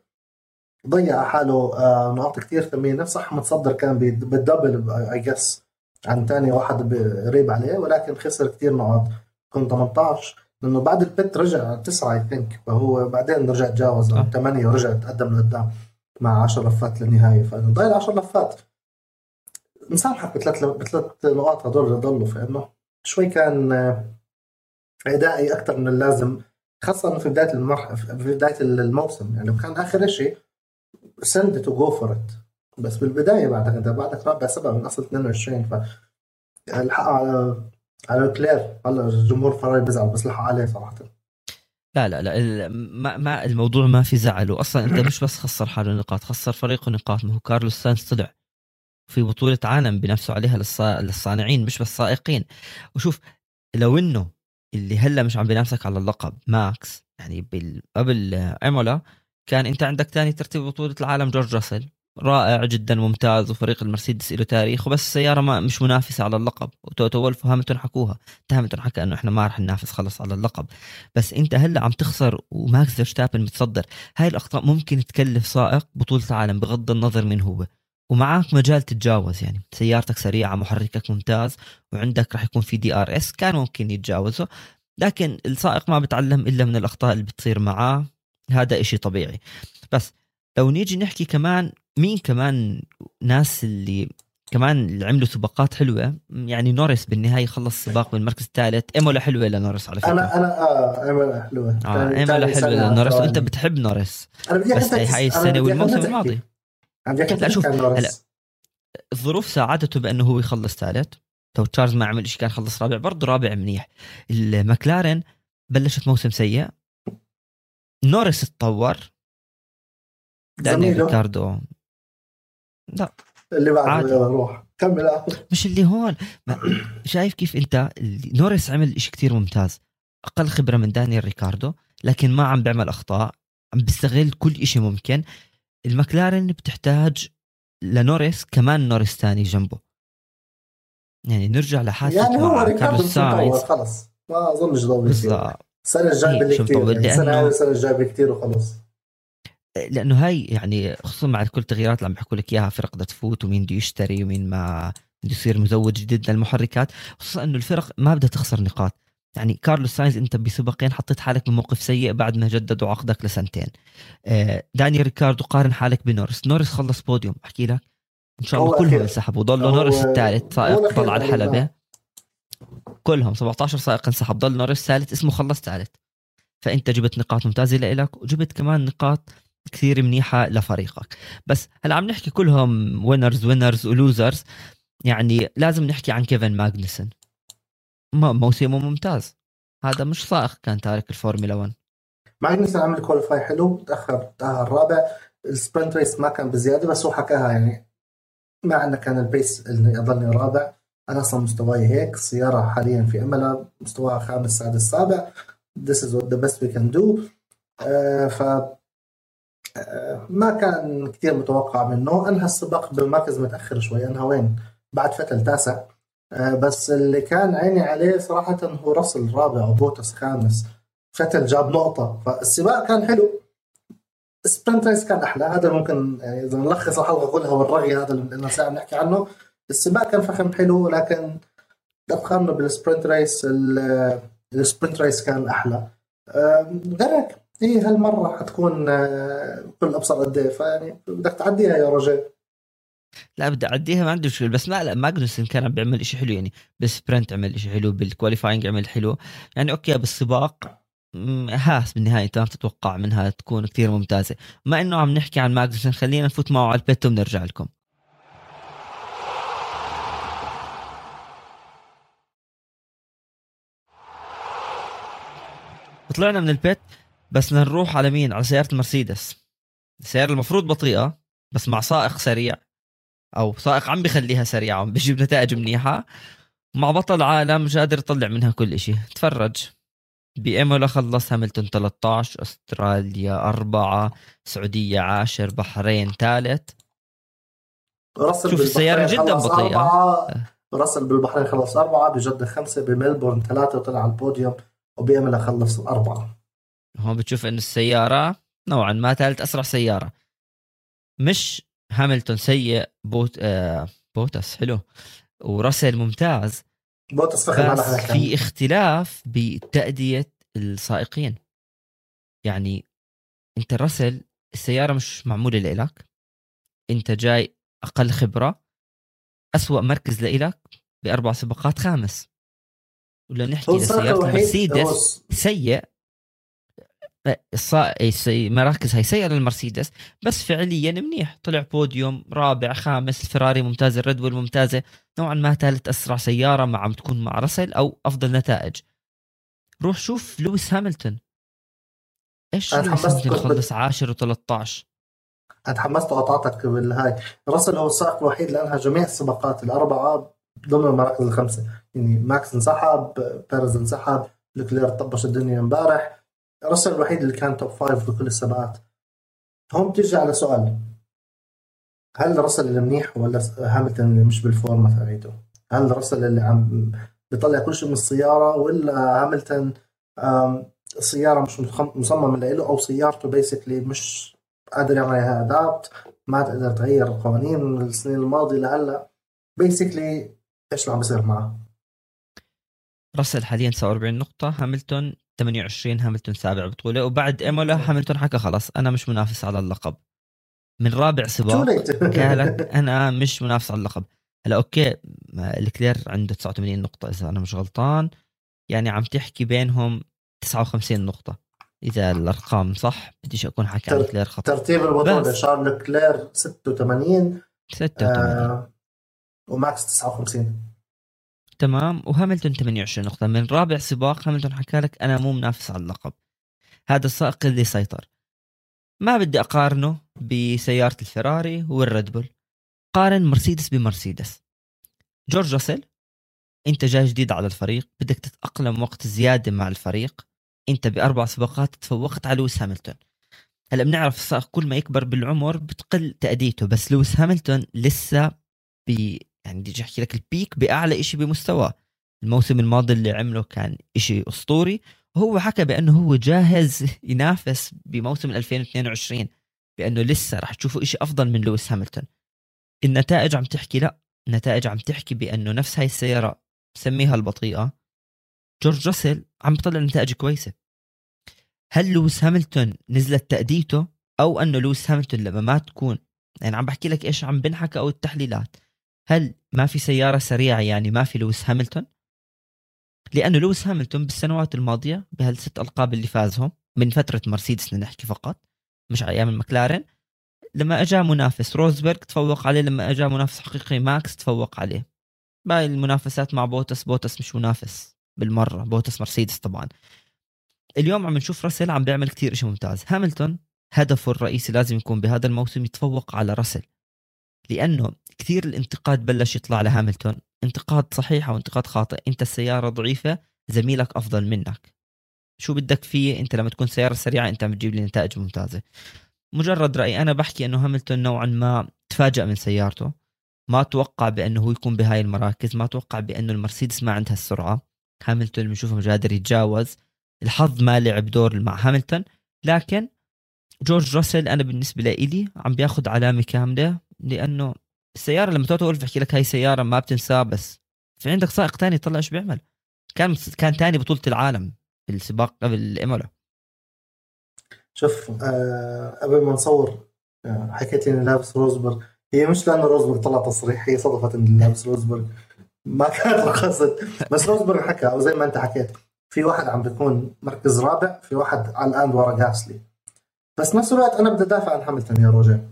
ضيع حاله نقاط كتير ثمينة. صح متصدر كان بالدبل اي جس عن تاني واحد بريب عليه، ولكن خسر كتير نقاط، كان ثمانية عشر لأنه بعد البيت رجع تسعة اي ثينك، فهو بعدين رجع تجاوز أه. ثمانية ورجع تقدم لقدام مع عشر لفات للنهاية، فإنه ضايل عشر لفات مسامحك بثلاث بثلاث نقاط هدول اللي ضلوا، فإنه شوي كان عدائي أكثر من اللازم، خاصة في بداية المرحلة في بداية الموسم. يعني كان آخر شيء سند تو جو فور ات، بس بالبداية بعدك أنت بعدك رابع سبعة من أصل اثنين وعشرين، فالحق على على كلير. هلا الجمهور فراري بزعل، بس لحق عليه صراحة. لا لا لا ما ما الموضوع ما في زعل، وأصلا أنت مش بس خسر حاله نقاط، خسر فريقه نقاط. ما هو كارلوس ساينز طلع في بطولة عالم بنفسه عليها للصا... للصانعين مش بس سائقين. وشوف لو إنه اللي هلا مش عم بينافسك على اللقب ماكس، يعني بال... قبل عمله كان أنت عندك تاني ترتيب بطولة العالم جورج راسل، رائع جدا ممتاز، وفريق المرسيدس له تاريخ، وبس السيارة ما مش منافسة على اللقب. وتوتو وولف وهاميلتون حكوها، هاميلتون حكى انه احنا ما رح ننافس خلص على اللقب، بس انت هلا عم تخسر وماكس فيرستابن متصدر. هاي الاخطاء ممكن تكلف سائق بطولة العالم بغض النظر من هو، ومعاك مجال تتجاوز. يعني سيارتك سريعة، محركك ممتاز، وعندك رح يكون في دي ار اس، كان ممكن يتجاوزه، لكن السائق ما بتعلم الا من الاخطاء اللي بتصير معاه، هذا اشي طبيعي. بس لو نيجي نحكي كمان مين كمان ناس اللي كمان اللي عملوا سباقات حلوة، يعني نوريس بالنهاية خلص سباق بالمركز الثالث. إيميليا حلوة لنوريس على فكرة. أنا أنا آه إيميليا حلوة آه إيميليا حلوة لنوريس، وأنت بتحب نوريس. أنا بدي أحكي عن هاي السنة والموسم الماضي. أنا بدي أحكي عن نوريس. الظروف ساعدته بأنه هو يخلص ثالث، تو تشارلز ما عمل إيش، كان خلص رابع برضه، رابع منيح. الماكلارين بلشت موسم سيء، نوريس تطور، دانيال ريكاردو لا اللي بعده روح كمل مش اللي هون. شايف كيف انت نوريس عمل اشي كتير ممتاز، اقل خبرة من دانيال ريكاردو، لكن ما عم بعمل اخطاء، عم بستغل كل اشي ممكن. المكلارين بتحتاج لنوريس كمان نوريس تاني جنبه، يعني نرجع لحاسة يعني مع كارلوس ساينز خلص ما اظنش ضوي كتير سنة الجايب اللي كتير سنة سنة الجايب كتير وخلص، لأنه هاي يعني خصوصا مع كل التغييرات اللي عم بحكوا لك إياها، فرق بدها تفوت، ومين بده يشتري ومين ما بده يصير مزود جديد للمحركات، خصوصا إنه الفرق ما بدها تخسر نقاط. يعني كارلوس ساينز أنت بسباقين حطيت حالك بموقف سيء بعد ما جددوا عقدك لسنتين. دانيال ريكاردو قارن حالك بنورس، نورس خلص بوديوم، أحكي لك إن شاء الله كلهم انسحبوا، ضلوا نورس الثالث سائق طلع على الحلبة، كلهم سبعة عشر سائق انسحب، ضل نورس ثالث اسمه خلص ثالث. فأنت جبت نقاط ممتازة لإلك، وجبت كمان نقاط كثير منيحة لفريقك. بس هلا عم نحكي كلهم وينرز وينرز ولوزرز، يعني لازم نحكي عن كيفن ماغنسن، موسمه ممتاز، هذا مش سائق كان تارك الفورمولا واحد. ماغنسن عمل كواليفاي حلو، تأخر تأهل الرابع، السبرنت ريس ما كان بزيادة، بس هو حكاها يعني مع أنه كان البيس اللي يضلني رابع، أنا أصلا مستواي هيك، السيارة حاليا في أملها مستواها خامس سادس سابع، this is what the best we can do. آه ف ما كان كتير متوقع منه، أنهى السباق بالمركز متأخر شوي، أنهى وين بعد فتل تاسع، بس اللي كان عيني عليه صراحة هو راسل رابع وبوتس خامس، فتل جاب نقطة، فالسباق كان حلو، السبرنت ريس كان أحلى. هذا ممكن يعني إذا نلخص الحلقة كلها والرغي هذا اللي لنا ساعة بنحكي عنه، السباق كان فخم حلو، لكن تقارنه بالسبرنت ريس، السبرنت ريس كان أحلى غيرك. إيه هالمرة حتكون كل أبصر قديه، فيعني بدك تعديها يا رجاء. لا بدي أعديها ما عندي مشكلة. بس ما ماغنسن كان بيعمل إشي حلو يعني، بالسبرنت عمل إشي حلو، بالكواليفاينج عمل حلو يعني أوكي، بالسباق هاس بالنهاية تمام تتوقع منها تكون كتير ممتازة. ما إنه عم نحكي عن ماغنسن خلينا نفوت معه على البيت ونرجع لكم. طلعنا من البيت بس نروح على مين؟ على سيارة المرسيدس. السيارة المفروض بطيئة بس مع سائق سريع أو سائق عم بيخليها سريعة عم بيجيب نتائج منيحة، مع بطل عالم مش قادر يطلع منها كل إشي. تفرج بي إمولا خلص، هاميلتون ثلاثة عشر، أستراليا أربعة، سعودية عشر، بحرين ثالث. شوف السيارة جدا بطيئة. أربعة. راسل بالبحرين خلص أربعة، بجدة خمسة، بملبورن ثلاثة وطلع على البوديوم، وبيعملها خلص الأربعة. هون بتشوف إن السيارة نوعا ما ثالث أسرع سيارة. مش هاميلتون سيء، بوت آه بوتس حلو وراسل ممتاز، بوتس فخر. في اختلاف بتأدية السائقين يعني. أنت راسل السيارة مش معمولة لإلك، أنت جاي أقل خبرة، أسوأ مركز لإلك بأربع سباقات خامس. ولا نحكي لسيارة المرسيدس سيء، مراكز هاي سيئة للمرسيدس، بس فعليا منيح طلع بوديوم رابع خامس. الفيراري ممتازة، الريد بول ممتازة، نوعا ما ثالث أسرع سيارة ما عم تكون مع راسل أو أفضل نتائج. روح شوف لويس هاميلتون، إيش لويس هاميلتون خلص عاشر وثلاثة عشر. أتحمست وقطعتك بالهاي. راسل هو السائق الوحيد لأنها جميع السباقات الأربعة ضمن المراكز الخمسة يعني. ماكس انسحب، بيرز انسحب، لكلير طبش الدنيا امبارح، راسل الوحيد اللي كان توب فايف بكل السباقات. هم تيجي على سؤال، هل راسل اللي منيح ولا هاميلتون اللي مش بالفورمة تاعيته؟ هل راسل اللي عم بيطلع كل شيء من السيارة ولا هاميلتون السيارة مش مصمم له أو سيارته بيسكلي مش قادر يعملها أدابت، ما تقدر تغير القوانين من السنين الماضية لهلا؟ بيسكلي إيش اللي عم بيصير معه؟ راسل حاليا تسعة وأربعين نقطة، هاميلتون ثمانية وعشرين، هاميلتون سابع بطولة. وبعد إيمولا هاميلتون حكى خلاص أنا مش منافس على اللقب من رابع سباق، قالك أنا مش منافس على اللقب. هلا أوكي الكلير عنده تسعة وثمانين نقطة إذا أنا مش غلطان، يعني عم تحكي بينهم تسعة وخمسين نقطة إذا الأرقام صح، بديش أكون حكي عن كلير خطأ. ترتيب البطولة شارل لكلير ستة وثمانين ستة وثمانين وماكس تسعة وخمسين تمام، وهاميلتون ثمانية وعشرين نقطة. من رابع سباق هاميلتون حكى لك أنا مو منافس على اللقب، هذا السائق اللي سيطر. ما بدي أقارنه بسيارة الفيراري والريد بول، قارن مرسيدس بمرسيدس. جورج راسل أنت جاي جديد على الفريق، بدك تتأقلم وقت زيادة مع الفريق. أنت بأربع سباقات تفوقت على لويس هاميلتون. هلأ بنعرف السائق كل ما يكبر بالعمر بتقل تأديته، بس لويس هاميلتون لسه ب يعني بدي احكي لك البيك باعلى إشي بمستواه. الموسم الماضي اللي عمله كان إشي اسطوري، وهو حكى بانه هو جاهز ينافس بموسم ألفين واثنين وعشرين، بانه لسه راح تشوفوا إشي افضل من لويس هاميلتون. النتائج عم تحكي لا، النتائج عم تحكي بانه نفس هاي السياره بسميها البطيئه، جورج راسل عم بطلع نتائج كويسه. هل لويس هاميلتون نزلت تاديته او انه لويس هاميلتون لما ما تكون يعني عم بحكي لك ايش عم بنحكى او التحليلات، هل ما في سيارة سريعة يعني ما في لويس هاميلتون؟ لأنه لويس هاميلتون بالسنوات الماضية بهالست ألقاب اللي فازهم من فترة مرسيدس نحكي فقط مش على أيام المكلارين، لما أجا منافس روزبرغ تفوق عليه، لما أجا منافس حقيقي ماكس تفوق عليه. باقي المنافسات مع بوتس، بوتس مش منافس بالمرة، بوتس مرسيدس طبعا. اليوم عم نشوف راسل عم بيعمل كتير إشي ممتاز. هاميلتون هدفه الرئيسي لازم يكون بهذا الموسم يتفوق على راسل، لأنه كثير الانتقاد بلش يطلع لهاميلتون، انتقاد صحيح وانتقاد خاطئ. انت السيارة ضعيفة، زميلك أفضل منك، شو بدك فيه؟ انت لما تكون سيارة سريعة انت عم تجيب لي نتائج ممتازة. مجرد رأي، أنا بحكي أنه هاميلتون نوعا ما تفاجأ من سيارته، ما توقع بأنه هو يكون بهاي المراكز، ما توقع بأنه المرسيدس ما عندها السرعة. هاميلتون بنشوفه مش قادر يتجاوز، الحظ ما لعب دور مع هاميلتون. لكن جورج راسل أنا بالنسبة لي عم بياخد علامة كاملة، لأنه السيارة لما توتو وولف بحكي لك هاي سيارة ما بتنسى، بس في عندك سائق تاني طلع إيش بيعمل. كان كان تاني بطولة العالم في السباق قبل الإمولا. شوف آه قبل ما نصور آه حكيت لي لابس روزبرغ هي مش لأن روزبرغ طلع تصريح، هي صدفة لابس روزبرغ ما كانت القصد، بس روزبرغ حكى أو زي ما أنت حكيت في واحد عم بيكون مركز رابع، في واحد على الآن ورا غاسلي، بس نفس الوقت أنا بدي أدافع عن هاميلتون يا رجل.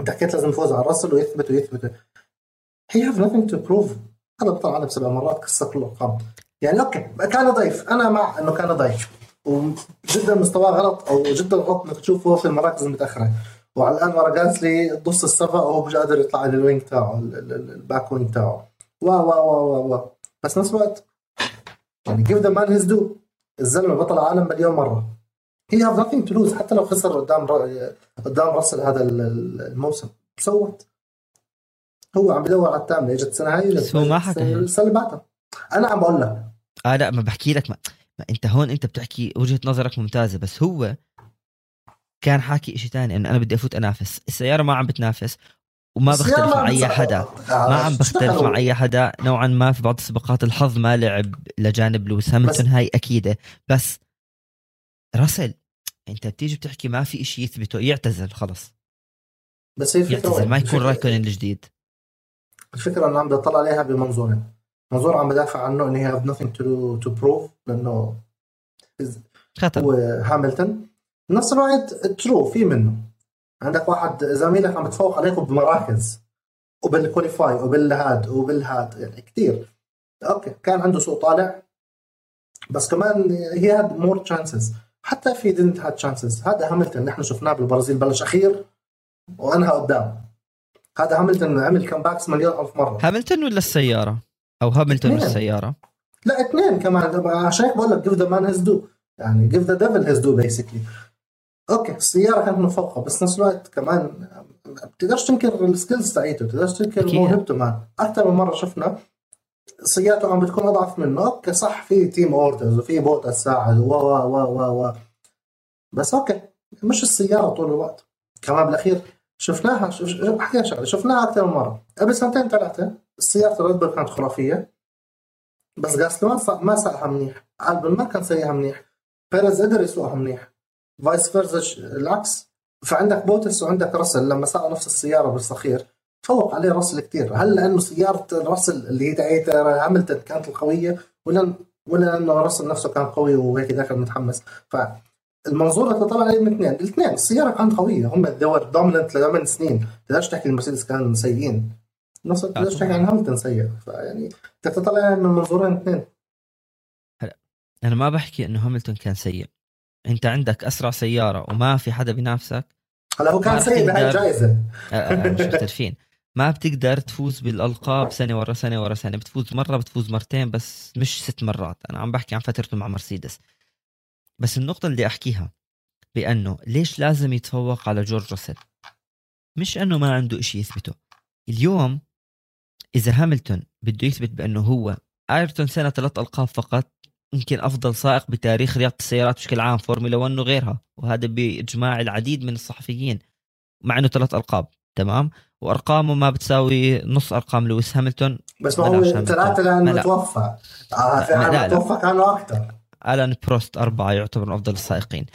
أنت حكيت لازم يفوز على راسل ويثبت ويثبت he have nothing to prove. هذا بطل عالم سبع مرات كسر كل الأرقام، يعني أوكي كان ضعيف، أنا مع إنه كان ضعيف وجدا مستواه غلط أو جدا غلط إنك تشوفه في المراكز المتأخرة، وعلى الآن ورا غاسلي ضص الصفا وهو مش قادر يطلع للوينج تاعه الباك وينج تاعه وا وا وا وا بس نفس الوقت يعني give the man his due. الزلمة بطل عالم مليون مرة، he have nothing to lose. حتى لو خسر قدام ر... قدام راسل هذا الموسم سوت، هو عم بدور على الثامنة، اجت السنة هاي بس هو ما حكى السنة بعدها. أنا عم بقول لك آه لا ما بحكي لك ما. ما أنت هون أنت بتحكي وجهة نظرك ممتازة، بس هو كان حاكي إشي تاني إنه أنا بدي أفوت أنافس. السيارة ما عم بتنافس وما بختلف مع أي حدا، ما عم بختلف مع أي حدا نوعا ما. في بعض السباقات الحظ ما لعب لجانب لويس هاميلتون، هاي أكيدة. بس راسل أنت بتيجي بتحكي ما في إشي يثبته، يعتزل خلص، بس يعتزل ما يكون رايكون الجديد. الفكرة أنا عم بطلع عليها بمنظورين، منظور عم بدافع عنه إن هي have nothing to to prove لأنه هاميلتون. نفس الوقت ترو في منه عندك واحد زميلك عم تفوق عليكم بمراكز وبالكوليفاي وبالهاد وبالهاد يعني كتير. أوكي كان عنده سوق طالع، بس كمان هي had more chances. حتى في didn't had chances. هذا هاميلتون نحن شفناه بالبرازيل بلش أخير وأنهى قدام. هذا هاميلتون عمل كمباكس مليون ألف مرة. هاميلتون ولا السيارة أو هاميلتون والسيارة؟ لا اثنين كمان، عشان هيك بقول لك give the man his due، يعني give the devil his due basically. اوكي السياره كانت مفوقه، بس نفس الوقت كمان بتقدرش تنكر السكيلز تاعته، بتقدرش تنكر موهبته. مان اكثر من مره شفنا سيارته عم بتكون اضعف منه. اوكي صح في تيم اورترز وفي بوت الساعد و و و و بس اوكي مش السياره طول الوقت. كمان بالاخير شفناها، حكينا شغله شفناها اكثر من مره. قبل سنتين ثلاثه السياره ريد بول كانت خرافيه، بس غاسلي ما ساقها منيح، ألبون ما كان سايقها منيح، بيريز قدر يسوقها منيح، فايس فيرزش العكس. فعندك بوتس وعندك راسل لما ساقوا نفس السيارة بالصخير فوق عليه راسل كتير. هل لأنه سيارة راسل اللي هي تاعيته هاميلتون كانت القوية، ولا ولا أنه راسل نفسه كان قوي وهيك داخل متحمس؟ فالمنظور اللي طلع عليه من اثنين الاثنين السيارة كانت قوية، هم دور دوميننت لثمان سنين. تقدرش تحكي المرسيدس كان سيئين، نفس تقدرش تحكي عن هاميلتون سيء. فيعني تطلع من منظورين اثنين. هلا أنا ما بحكي إنه هاميلتون كان سيء، انت عندك اسرع سياره وما في حدا بينافسك. هلا هو كان سيء بهاي الجائزه مش مختلفين. ما بتقدر تفوز بالالقاب سنه ورا سنه ورا سنه، بتفوز مره بتفوز مرتين بس مش ست مرات. انا عم بحكي عن فترته مع مرسيدس. بس النقطه اللي احكيها بانه ليش لازم يتفوق على جورج راسل، مش انه ما عنده إشي يثبته. اليوم اذا هاميلتون بده يثبت بانه هو ايرتون سنه ثلاث القاب فقط، يمكن أفضل سائق بتاريخ رياضة السيارات بشكل عام، فورمولا واحد وغيرها، وهذا بإجماع العديد من الصحفيين، مع أنه ثلاث ألقاب تمام، وأرقامه ما بتساوي نص أرقام لويس هاميلتون. بس ما هو ثلاثة لأنه توفى، في عام توفى كانوا أكثر. ألان بروست أربعة يعتبر أفضل السائقين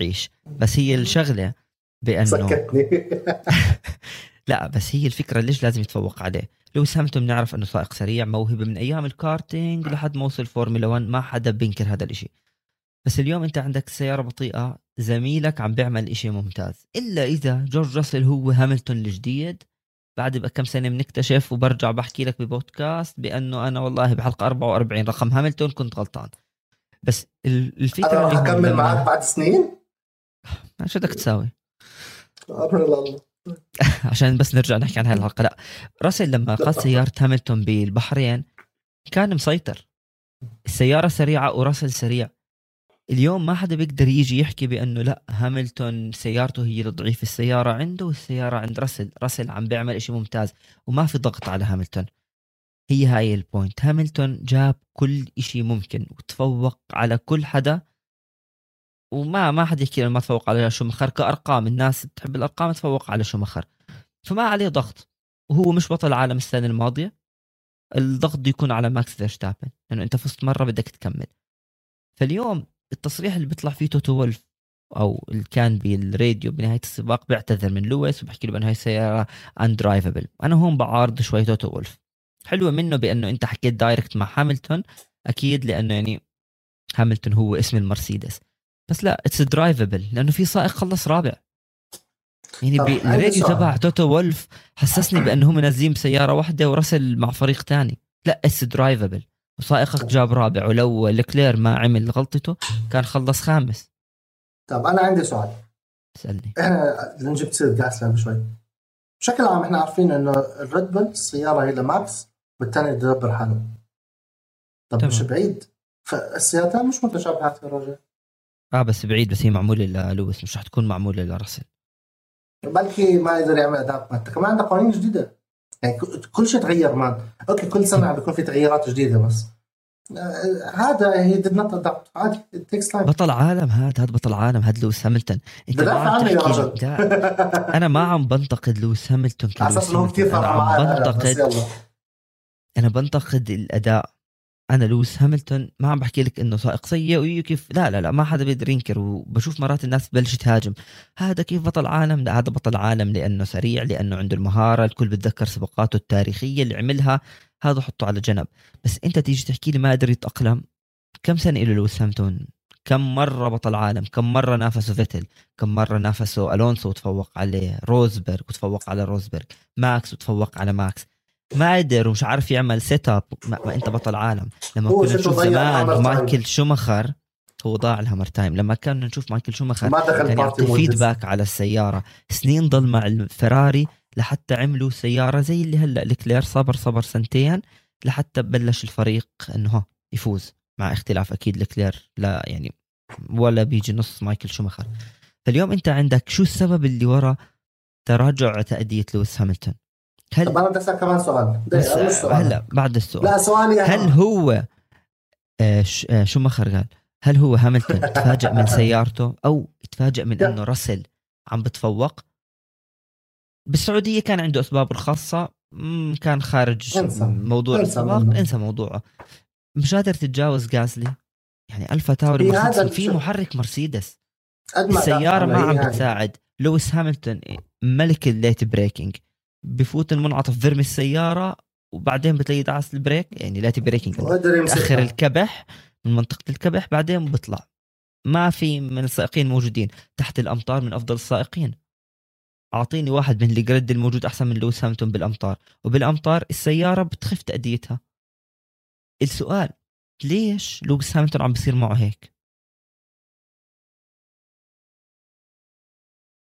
عيش. بس هي الشغلة بأنه سكتني لا بس هي الفكرة ليش لازم يتفوق عليه. لويس هاميلتون بنعرف انه سائق سريع، موهبه من ايام الكارتينج لحد ما وصل فورمولا واحد، ما حدا بينكر هذا الاشي. بس اليوم انت عندك سياره بطيئه، زميلك عم بيعمل اشي ممتاز. الا اذا جورج راسل هو هاميلتون الجديد، بعد بكم سنه بنكتشف وبرجع بحكي لك ببودكاست بانه انا والله بحلقه أربعة وأربعين رقم هاميلتون كنت غلطان. بس الفكره انا هكمل معك بعد سنين. شو بدك تساوي امر الله عشان بس نرجع نحكي عن هاي الحلقة. لا راسل لما قاد سيارة هاميلتون بالبحرين كان مسيطر، السيارة سريعة وراسل سريع. اليوم ما حدا بيقدر يجي يحكي بأنه لا هاميلتون سيارته هي الضعيف، السيارة عنده والسيارة عند راسل. راسل عم بيعمل إشي ممتاز وما في ضغط على هاميلتون. هي هاي البوينت، هاميلتون جاب كل إشي ممكن وتفوق على كل حدا، وما ما حد يحكي ما تفوق على شوماخر كأرقام. الناس بتحب الأرقام، تفوق على شوماخر فما عليه ضغط. وهو مش بطل عالم السنة الماضية، الضغط بده يكون على ماكس فيرستابن لأنه يعني أنت فزت مرة بدك تكمل. فاليوم التصريح اللي بيطلع فيه توتو وولف أو اللي كان بالراديو بنهاية السباق بيعتذر من لويس وبحكي له بأنه هاي سيارة أندرايفابل. أنا هون بعارض شوي توتو وولف، حلوة منه بأنه أنت حكيت دايركت مع هاميلتون أكيد، لأنه يعني هاميلتون هو اسم المرسيدس، بس لا it's drivable لأنه في سائق خلص رابع. يعني الراديو تبع توتو وولف حسسني بأنهم نازلين بسيارة واحدة ورسل مع فريق تاني، لا it's drivable وسائقك جاب رابع، ولو لكلير ما عمل غلطته كان خلص خامس. طب أنا عندي سؤال. سألني. إحنا نجيب سيرج غاسلي شوي. بشكل عام إحنا عارفين إنه الريد بول السيارة هي لماكس والتاني يدبر حاله. طب تمام. مش بعيد. فالسيارتين مش متشابهات يا رجل. آه بس بعيد، بس هي معمولة للويس مش رح تكون معمولة لراسل. بلكي ما يقدر يعمل أداء مالته، كمان عندنا قوانين جديدة. يعني كل شيء تغير مان. أوكي كل سنة عم بيكون في تغييرات جديدة بس. هذا هي ديد نوت ادابت عادي تيكس تايم. بطل عالم هذا، هذا بطل عالم هذا لويس هاميلتون. انت انا ما عم بنتقد لويس هاميلتون كلويس، انا عم بنتقد انا بنتقد الاداء. انا لويس هاميلتون ما عم بحكي لك انه سائق سيء وكيف، لا لا لا ما حدا بيقدر ينكر. وبشوف مرات الناس بلش تهاجم هذا كيف بطل عالم، لا هذا بطل عالم لانه سريع، لانه عنده المهارة، الكل بتذكر سباقاته التاريخية اللي عملها، هذا حطه على جنب. بس انت تيجي تحكي لي ما قدر يتأقلم. كم سنة له لويس هاميلتون؟ كم مرة بطل عالم؟ كم مرة نافسه فيتل؟ كم مرة نافسه ألونسو وتفوق عليه؟ روزبرغ وتفوق على روزبرغ، ماكس وتفوق على ماكس، ما قدر ومش عارف يعمل سيت اب. ما انت بطل عالم. لما كنا نشوف زمان مايكل شوماخر هو ضاع الهامر تايم، لما كنا نشوف مايكل شوماخر كان يعطي فيدباك على السيارة سنين، ضل مع الفراري لحتى عملوا سيارة زي اللي هلأ لكلير صبر صبر سنتين لحتى بلش الفريق أنه يفوز، مع اختلاف أكيد لكلير لا يعني ولا بيجي نص مايكل شوماخر. فاليوم أنت عندك شو السبب اللي وراء تراجع تأدية لويس هاميلتون؟ هل... طب أنا بدي أسأل كمان سؤال. هلا بعد السؤال لا سؤالي هل هو آه ش... آه شوماخر قال هل هو هاميلتون تفاجأ من سيارته أو تفاجأ من أنه راسل عم بتفوق؟ بالسعودية كان عنده أسبابه الخاصة، كان خارج انسى. موضوع السباق انسى موضوعه، مش قادر تتجاوز غاسلي. يعني ألفا تاوري في محرك مرسيدس، السيارة ما عم بتساعد. لويس هاميلتون ملك الليت بريكينج، بفوت المنعطف برمي السيارة وبعدين بتلاقي دعس البريك، يعني ليت بريكينج تأخر الكبح من منطقة الكبح بعدين بطلع. ما في من السائقين موجودين تحت الأمطار من أفضل السائقين. أعطيني واحد من الجريد الموجود أحسن من لويس هاميلتون بالأمطار، وبالأمطار السيارة بتخف تأديتها. السؤال ليش لويس هاميلتون عم بيصير معه هيك؟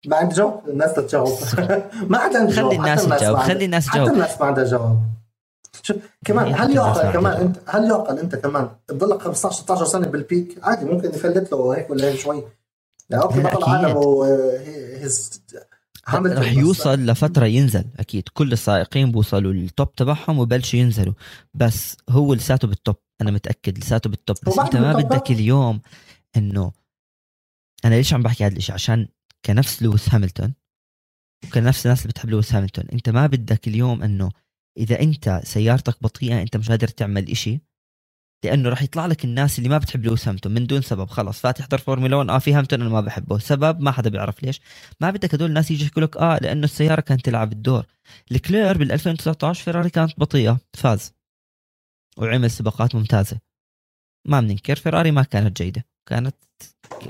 ما عندي جواب، الناس تتجاوب. ما عندنا جواب، خلي الناس تجاوب، خلي الناس تجاوب، الناس ما عندها جواب. شوف كمان هل يعقل كمان انت هل يعقل انت كمان تضلك خمسة عشر ستة عشر سنة بالبيك عادي، ممكن يفلت له هيك ولا هيك شوي. لا اوكي بطل عالم وهز رح يوصل لفترة ينزل أكيد، كل السائقين بوصلوا للتوب تبعهم وبلش ينزلوا، بس هو لساته بالتوب، أنا متأكد لساته بالتوب. بس أنت ما بدك اليوم أنه أنا ليش عم بحكي هذا الإشي؟ عشان كنفس لويس هاميلتون وكنفس الناس اللي بتحب لويس هاميلتون، أنت ما بدك اليوم أنه إذا أنت سيارتك بطيئة أنت مش قادر تعمل إشي، لأنه رح يطلع لك الناس اللي ما بتحب لويس هاميلتون من دون سبب. خلاص فاتح در فورمولا واحد، آه في هاميلتون أنا ما بحبه، سبب ما حدا بيعرف ليش. ما بدك هدول الناس يجي يحكوا لك آه لأنه السيارة كانت تلعب الدور. لكلير بالألفين وتسعة عشر فيراري كانت بطيئة فاز وعمل سباقات ممتازة، ما بننكر فيراري ما كانت جيدة، كانت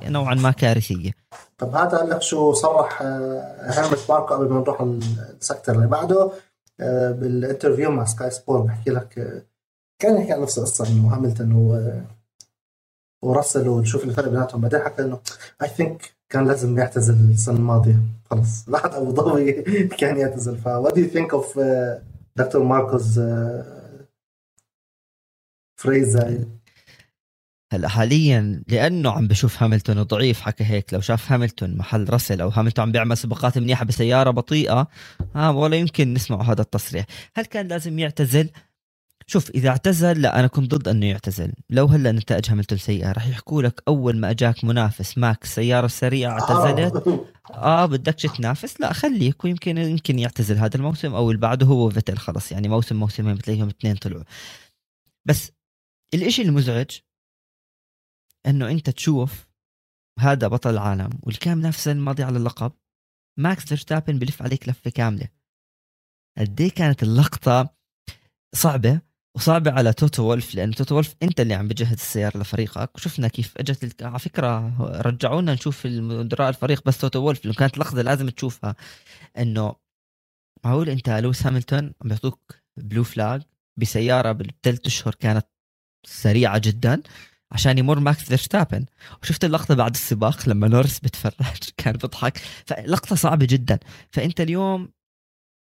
نوعا ما كارثية. طب هذا قال لك شو صرح هامش باركو قبل ما نروح السكتر اللي بعده بالانترفيو مع سكاي سبور، بحكي لك كان يحكي عن نفس القصة إنه هاميلتون و... وراسل ونشوف الفرق بيناتهم. بعدين حكى إنه I think كان لازم يعتزل السنة الماضية، خلص راحت أبو ظبي كان يعتزل. ف what do you think of uh, دكتور ماركوس فريزا uh, هلا حاليا؟ لأنه عم بشوف هاميلتون ضعيف حكى هيك. لو شاف هاميلتون محل راسل أو هاميلتون عم بيعمل سباقات منيحة بسيارة بطيئة ها ولا يمكن نسمع هذا التصريح. هل كان لازم يعتزل؟ شوف إذا اعتزل لا، أنا كنت ضد أنه يعتزل. لو هلأ نتائج هاميلتون سيئة رح يحكوا لك أول ما أجاك منافس ماكس سيارة سريعة اعتزلت، آه بدكش تنافس، لا خليك ويمكن يمكن يعتزل هذا الموسم أو اللي بعده. هو فيتل خلص يعني موسم موسمين بتلاقيهم اثنين طلعوا. بس الإشي المزعج أنه أنت تشوف هذا بطل العالم والكام نفسه الماضي على اللقب. ماكس فيرستابن بلف عليك لفة كاملة. قديه كانت اللقطة صعبة، وصعبة على توتو وولف، لأن توتو وولف أنت اللي عم بجهز السيارة لفريقك، وشفنا كيف أجت الك... على فكرة رجعونا نشوف المدراء الفريق بس توتو وولف، لو كانت لحظة لازم تشوفها إنه معقول أنت لويس هاميلتون عم يعطوك بلو فلاج بسيارة بالثلاث أشهر كانت سريعة جدا عشان يمر ماكس فيرستابن. وشفت اللقطة بعد السباق لما نورس بتفرج كان بضحك، فلقطة صعبة جدا. فأنت اليوم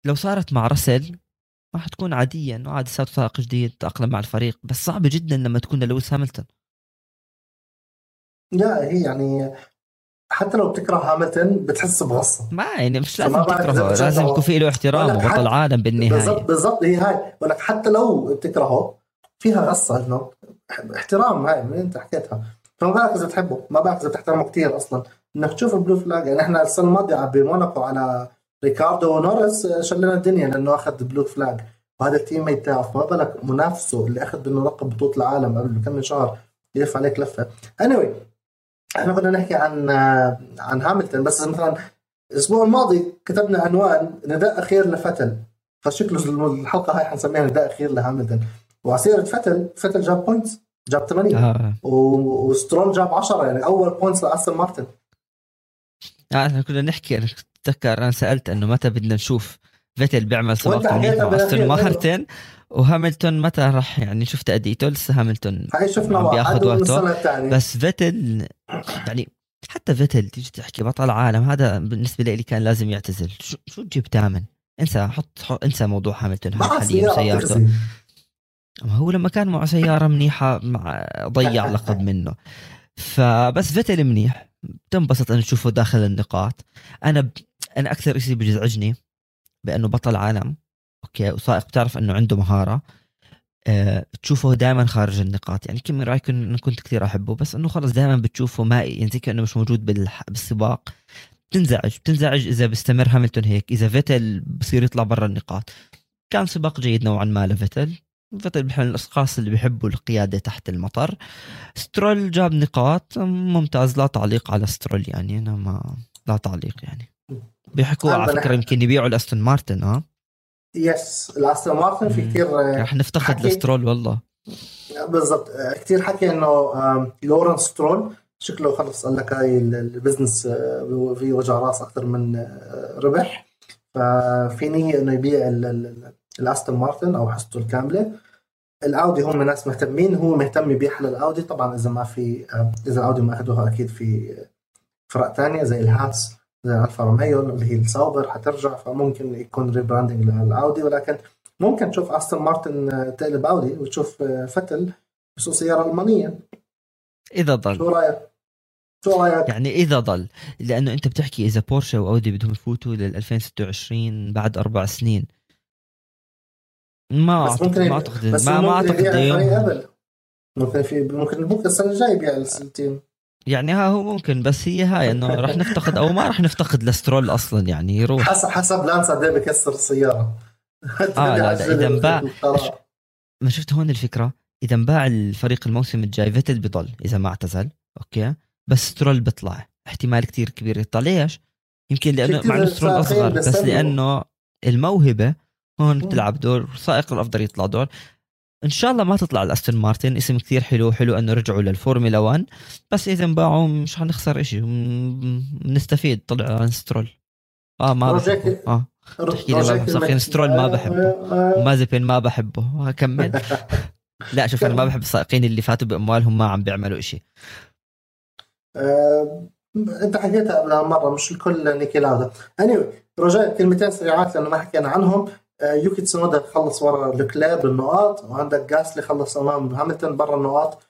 لو صارت مع راسل ما حتكون عادية، إنه عادي صار سائق جديد تأقلم مع الفريق، بس صعبة جدا لما تكون لويس هاميلتون. لا هي يعني حتى لو بتكره هاميلتون بتحس بغصة، ما يعني مش لازم تكرهه، لازم يكون فيه له احترام وبطل عالم بالنهاية. بالضبط هي هاي، ولك حتى لو بتكرهه فيها غصة إنه احترام، هاي من أنت حكيتها. فما بالك إذا بتحبه، ما بالك إذا بتحترمه كتير أصلاً إنك تشوف البلو فلاج. يعني إحنا السنة الماضية عبي موناكو على ريكاردو ونورس شلنا الدنيا لأنه أخذ بلو فلاج، وهذا التيم ما يتعرف، ما بالك منافسه اللي أخذ بأنه لقب بطولة العالم قبل كم شهر يلف عليك لفة. anyway إحنا كنا نحكي عن عن هاميلتون، بس مثلاً الأسبوع الماضي كتبنا عنوان نداء أخير لفتل، فشكله الحلقة هاي حنسميها نداء أخير لهاميلتون. وعسيرة فتل فتل جاب بوينتس، جاب ثمانية آه. وسترول جاب عشرة، يعني أول بوينتس لأستون مارتن. آه كنا نحكي، أنا أتذكر أنا سألت إنه متى بدنا نشوف فتل بيعمل سباق مع أستون مارتن، وهاميلتون متى راح يعني شوف تأديته. لسه هاميلتون بياخد وقته، بس فتل يعني حتى فتل تيجي تحكي بطل عالم، هذا بالنسبة لي كان لازم يعتزل. شو شو تجيب ثامن؟ انسى حط, حط انسى موضوع هاميلتون هذا حاليا سيارته. هو لما كان مع سيارة منيحة مع ضيع لقب منه. فبس فيتل منيح، تنبسط أن تشوفه داخل النقاط. أنا ب... أنا أكثر شيء بيزعجني بأنه بطل عالم أوكي وسائق بتعرف أنه عنده مهارة، أه... تشوفه دائما خارج النقاط. يعني كيمي رايكن كنت كثير أحبه، بس أنه خلص دائما بتشوفه مائي، يعني كأنه مش موجود بال... بالسباق. بتنزعج بتنزعج إذا بيستمر هاميلتون هيك، إذا فيتل بصير يطلع برا النقاط. كان سباق جيد نوعا ما لفيتل، فتل بحال الأشخاص اللي بيحبوا القيادة تحت المطر. سترول جاب نقاط ممتاز، لا تعليق على سترول، يعني أنا ما لا تعليق. يعني بيحكوا على فكرة يمكن يبيعوا الأستون مارتن. ها يس الأستون مارتن في كتير رح نفتقد لسترول والله. بالضبط كتير حكي إنه لورنس سترول شكله خلص قال لك هاي البزنس في وجع راس أكثر من ربح، ففيني إنه يبيع ال الأستون مارتن أو حصته الكاملة. الأودي هم ناس مهتمين، هو مهتم يبيح للأودي طبعا، إذا ما في إذا الأودي ما أخذوها أكيد في فرق تانية زي الهاس زي ألفا روميو اللي هي الساوبر حترجع، فممكن يكون ريبراندنج للأودي. ولكن ممكن تشوف أستون مارتن تقلب أودي وتشوف فتل بسوق سيارة ألمانية إذا ضل. شو رأيك؟ شو رأيك؟ يعني إذا ضل، لأنه أنت بتحكي إذا بورشة وأودي بدهم يفوتوا للألفين وستة وعشرين بعد أربع سنين، ما أعتقد ما أعتقد ما ما أعتقد اليوم ممكن في ممكن بكرة السنة الجاية يبيع السنتين، يعني ها هو ممكن. بس هي هاي إنه رح نفتقد أو ما رح نفتقد لسترول أصلا، يعني يروح حسب حسب لانس ده بكسر السيارة. آه لا لا إذا باع ما شفت هون الفكرة، إذا باع الفريق الموسم الجاي فيتل بيضل إذا ما اعتزل أوكي، بس سترول بيطلع احتمال كتير كبير يطلع. ليش؟ يمكن لأنه مع سترول أصغر، بس لأنه الموهبة هون بتلعب دور، سائق الأفضل يطلع دور. إن شاء الله ما تطلع الأستون مارتن، اسم كثير حلو، حلو أنه رجعوا للفورميلا وان، بس إذا باعوا مش هنخسر إشي، نستفيد. طلع عن سترول آه ما بحبه آه تحكي لي ما بحبه سترول ما بحبه ومازبين ما بحبه أكمل. لا شوف أنا ما بحب السائقين اللي فاتوا بأموالهم ما عم بيعملوا إشي. أنت حكيتها قبل مرة مش الكل نيكي لاودا. anyway رجاء كلمتين سريعات لأنه ما حكينا عنهم. يوكي تسونودا خلص ورا لكلير بالنقاط، وعندك غاسلي خلص أمام هاميلتون برا النقاط.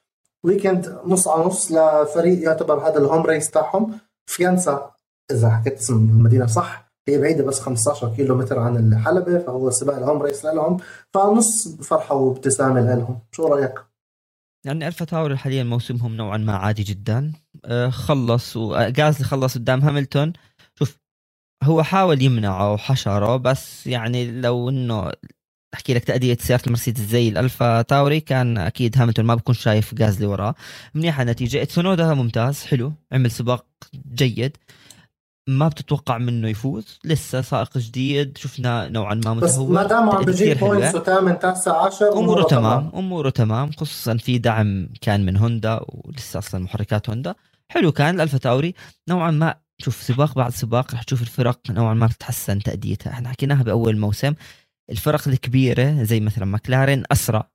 ويكند نص على نص لفريق يعتبر هذا الهوم ريس تاعهم. فيانسا إذا حكيت اسم المدينة صح، هي بعيدة بس خمستاشر كيلومتر عن الحلبة، فهو سباق الهوم ريس لهم، فنص فرحة وابتسامة لهم. شو رأيك؟ يعني ألفا تاوري حاليا موسمهم نوعا ما عادي جدا، خلص وغاسلي خلص قدام هاميلتون. هو حاول يمنعه وحشره، بس يعني لو انه أحكي لك تأدية سيارة المرسيدس زي الألفا تاوري كان أكيد هاميلتون ما بكون شايف غازلي وراه. منيحة نتيجة. تسونودا ممتاز حلو، عمل سباق جيد، ما بتتوقع منه يفوز، لسه سائق جديد شفنا نوعا ما متهور، بس ما دام عم بيجيب بوينتس وثامن تاسع عشر أموره تمام، أموره تمام، خصوصا في دعم كان من هوندا ولسه أصلا محركات هوندا. حلو كان الألفا تاوري نوعا ما. شوف سباق بعد سباق رح تشوف الفرق نوعا ما بتتحسن تأديتها، احنا حكيناها بأول موسم. الفرق الكبيرة زي مثلا ماكلارين أسرع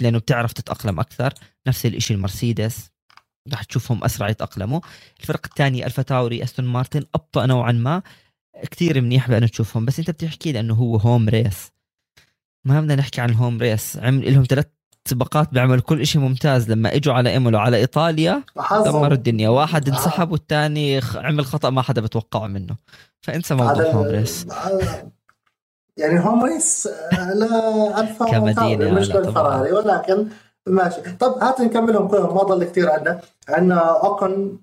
لأنه بتعرف تتأقلم أكثر، نفس الإشي المرسيدس رح تشوفهم أسرع يتأقلموا. الفرق الثاني ألفا تاوري أستون مارتن أبطأ نوعا ما، كتير منيح بأنه تشوفهم. بس أنت بتحكي لأنه هو هوم ريس، ما بدنا نحكي عن هوم ريس، عمل لهم ثلاث سباقات بيعمل كل إشي ممتاز. لما إجوا على إيمولو على إيطاليا دمروا الدنيا، واحد انسحب والتاني عمل خطأ ما حدا بتوقعه منه، فإنسى موضوع هوم ريس. يعني هوم ريس لا ألفا كمدينة مش للفراري، ولكن ماشي. طب هات نكملهم كلهم، ما ضل كتير عندنا. عندنا أوكن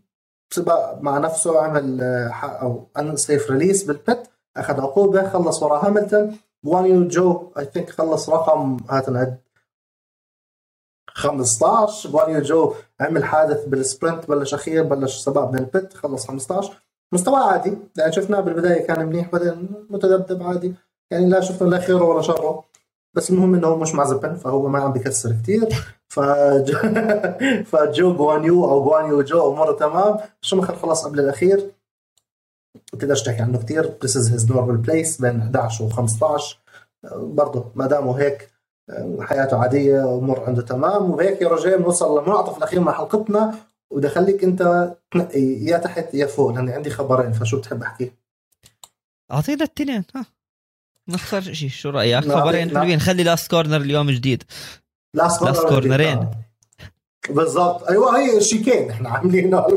سباق مع نفسه، عمل أو أنسيف ريليس بالبت، أخذ عقوبة، خلص وراء هاميلتون. وانيو جو I think خلص رقم هات نعد خمستاشر. وانيو جو عمل حادث بالسبرنت، بلش أخير، بلش سباق من البت، خلص خمستاشر. مستوى عادي، يعني شفناه بالبداية كان منيح، بعدين متذبذب عادي، يعني لا شفنا لا خيره ولا شره. بس المهم انه هو مش معزبن، فهو ما عم بيكسر كتير. ف فجو غوانيو او غوانيو جو اموره تمام. شوماخر خلص قبل الاخير، بتقدرش تحكي عنه كتير. This is his normal place بين احدعش وخمستاشر، برضه ما دامه هيك حياته عاديه، امور عنده تمام. وهيك يا رجال بنوصل لمنعطف الاخير مع حلقتنا، ودخليك انت تنقي يا تحت يا فوق، لاني عندي خبرين. فشو بتحب احكي؟ اعطينا التنين. ها نخسر شيء، شو رأيك؟ خبرين حلوين، خلي لاست كورنر اليوم جديد. لاست كورنرين بالضبط، أيوة هي شيكين إحنا عاملينه.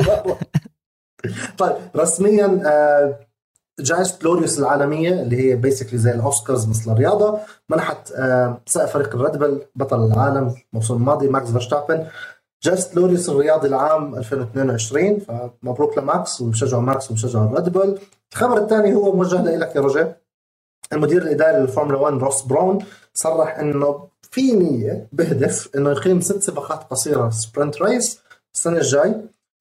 طيب رسميا آه جاست فلوريوس العالمية اللي هي بيسكلي زي الأوسكارز مثل الرياضة، منحت آه سائق فريق الريد بول بطل العالم الموسم الماضي ماكس فيرستابن جاست فلوريوس الرياضي العام ألفين واثنين وعشرين. فمبروك لماكس، ومشجع ماكس ومشجع الريد بول. الخبر الثاني هو موجه لك يا رجاء. المدير الإداري للفورمولا واحد روس براون صرح إنه في نية بهدف إنه يقيم ست سباقات قصيرة سبرنت ريس السنة الجاي،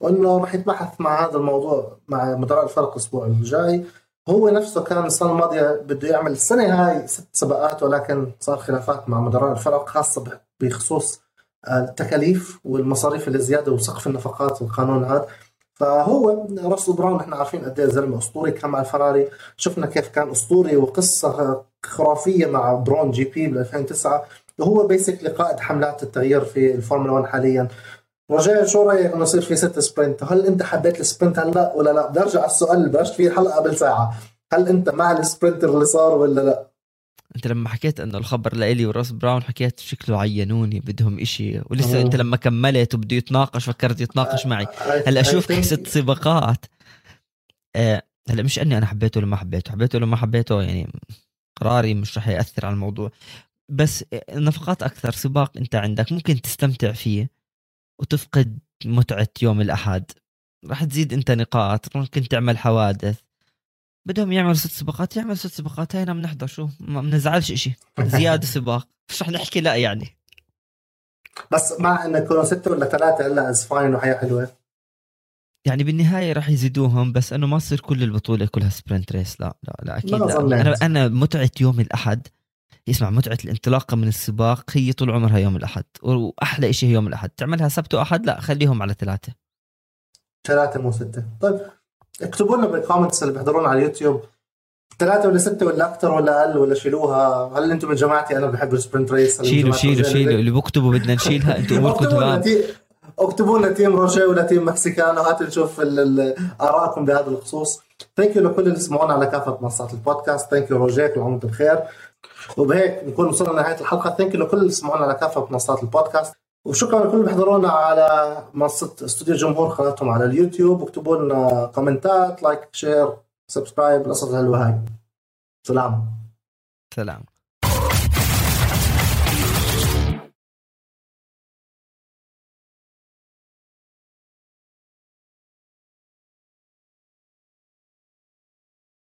وإنه راح يتبحث مع هذا الموضوع مع مدراء الفرق الأسبوع الجاي. هو نفسه كان السنة الماضية بده يعمل السنة هاي ست سباقات، ولكن صار خلافات مع مدراء الفرق خاصة بخصوص التكاليف والمصاريف الزيادة وسقف النفقات والقانون هذا. فهو راسل براون احنا عارفين قد ايه زلمه اسطوري، كان مع الفراري، شفنا كيف كان اسطوري وقصه خرافيه مع براون جي بي بال ألفين وتسعة، وهو بيسكلي قائد حملات التغيير في الفورمولا واحد حاليا. رجاء شو رايك انه يصير في ست سبرنت؟ هل انت حبيت السبرنت هلا ولا لا؟ بدي ارجع على السؤال اللي بلشت فيه الحلقه قبل ساعه، هل انت مع السبرنت اللي صار ولا لا؟ انت لما حكيت انه الخبر لإلي وراس براون حكيت شكله عينوني بدهم اشي، ولسه أوه. انت لما كملت وبده يتناقش فكرت يتناقش معي. هلا اشوفك ست سباقات. أه هلا مش اني انا حبيته ولا ما حبيته، حبيته ولا ما حبيته، يعني قراري مش رح يأثر على الموضوع. بس نفقات اكثر، سباق انت عندك ممكن تستمتع فيه وتفقد متعة يوم الاحد، رح تزيد انت نقاط، ممكن تعمل حوادث. بدهم يعملوا ست سباقات، يعمل ست سباقات، هينا بنحضر، شو ما بنزعلش إشي زيادة سباق، مش رح نحكي لا يعني. بس مع إن كانوا ستة ولا ثلاثة هلا از فاين وحياة حلوة، يعني بالنهاية رح يزيدوهم. بس إنه ما يصير كل البطولة كلها سبرنت ريس، لا لا لا أكيد لا. أنا أنا متعة يوم الأحد، يسمع متعة الانطلاقة من السباق هي طول عمرها يوم الأحد، وأحلى إشي هي يوم الأحد. تعملها سبت وأحد، لا خليهم على ثلاثة، ثلاثة مو ستة. طيب اكتبوا لنا بالكومنتس اللي بيحضرونا على اليوتيوب، ثلاثة ولا ستة ولا أكتر ولا أقل ولا شيلوها؟ هل أنتم من جماعتي أنا بحب السبرنت ريس؟ شيلوا شيلوا شيلوا اللي بكتبوا بدنا نشيلها، أنتم أموركم تمام. اكتبوا لنا تيم روشيه ولا تيم مكسيكانو، هات نشوف آراءكم بهذا الخصوص. ثانك يو لكل اللي سمعونا على كافة منصات البودكاست. ثانك يو روجيه، كل عمرك بخير. وبهيك نكون وصلنا لنهاية الحلقة. ثانك يو لكل اللي سمعونا على كافة منصات البودكاست، وشكرا لكل اللي بيحضرونا على منصة استوديو الجمهور، قناتهم على اليوتيوب. اكتبوا لنا كومنتات، لايك، شير، سبسكرايب، الأصل هالوهاي. سلام سلام.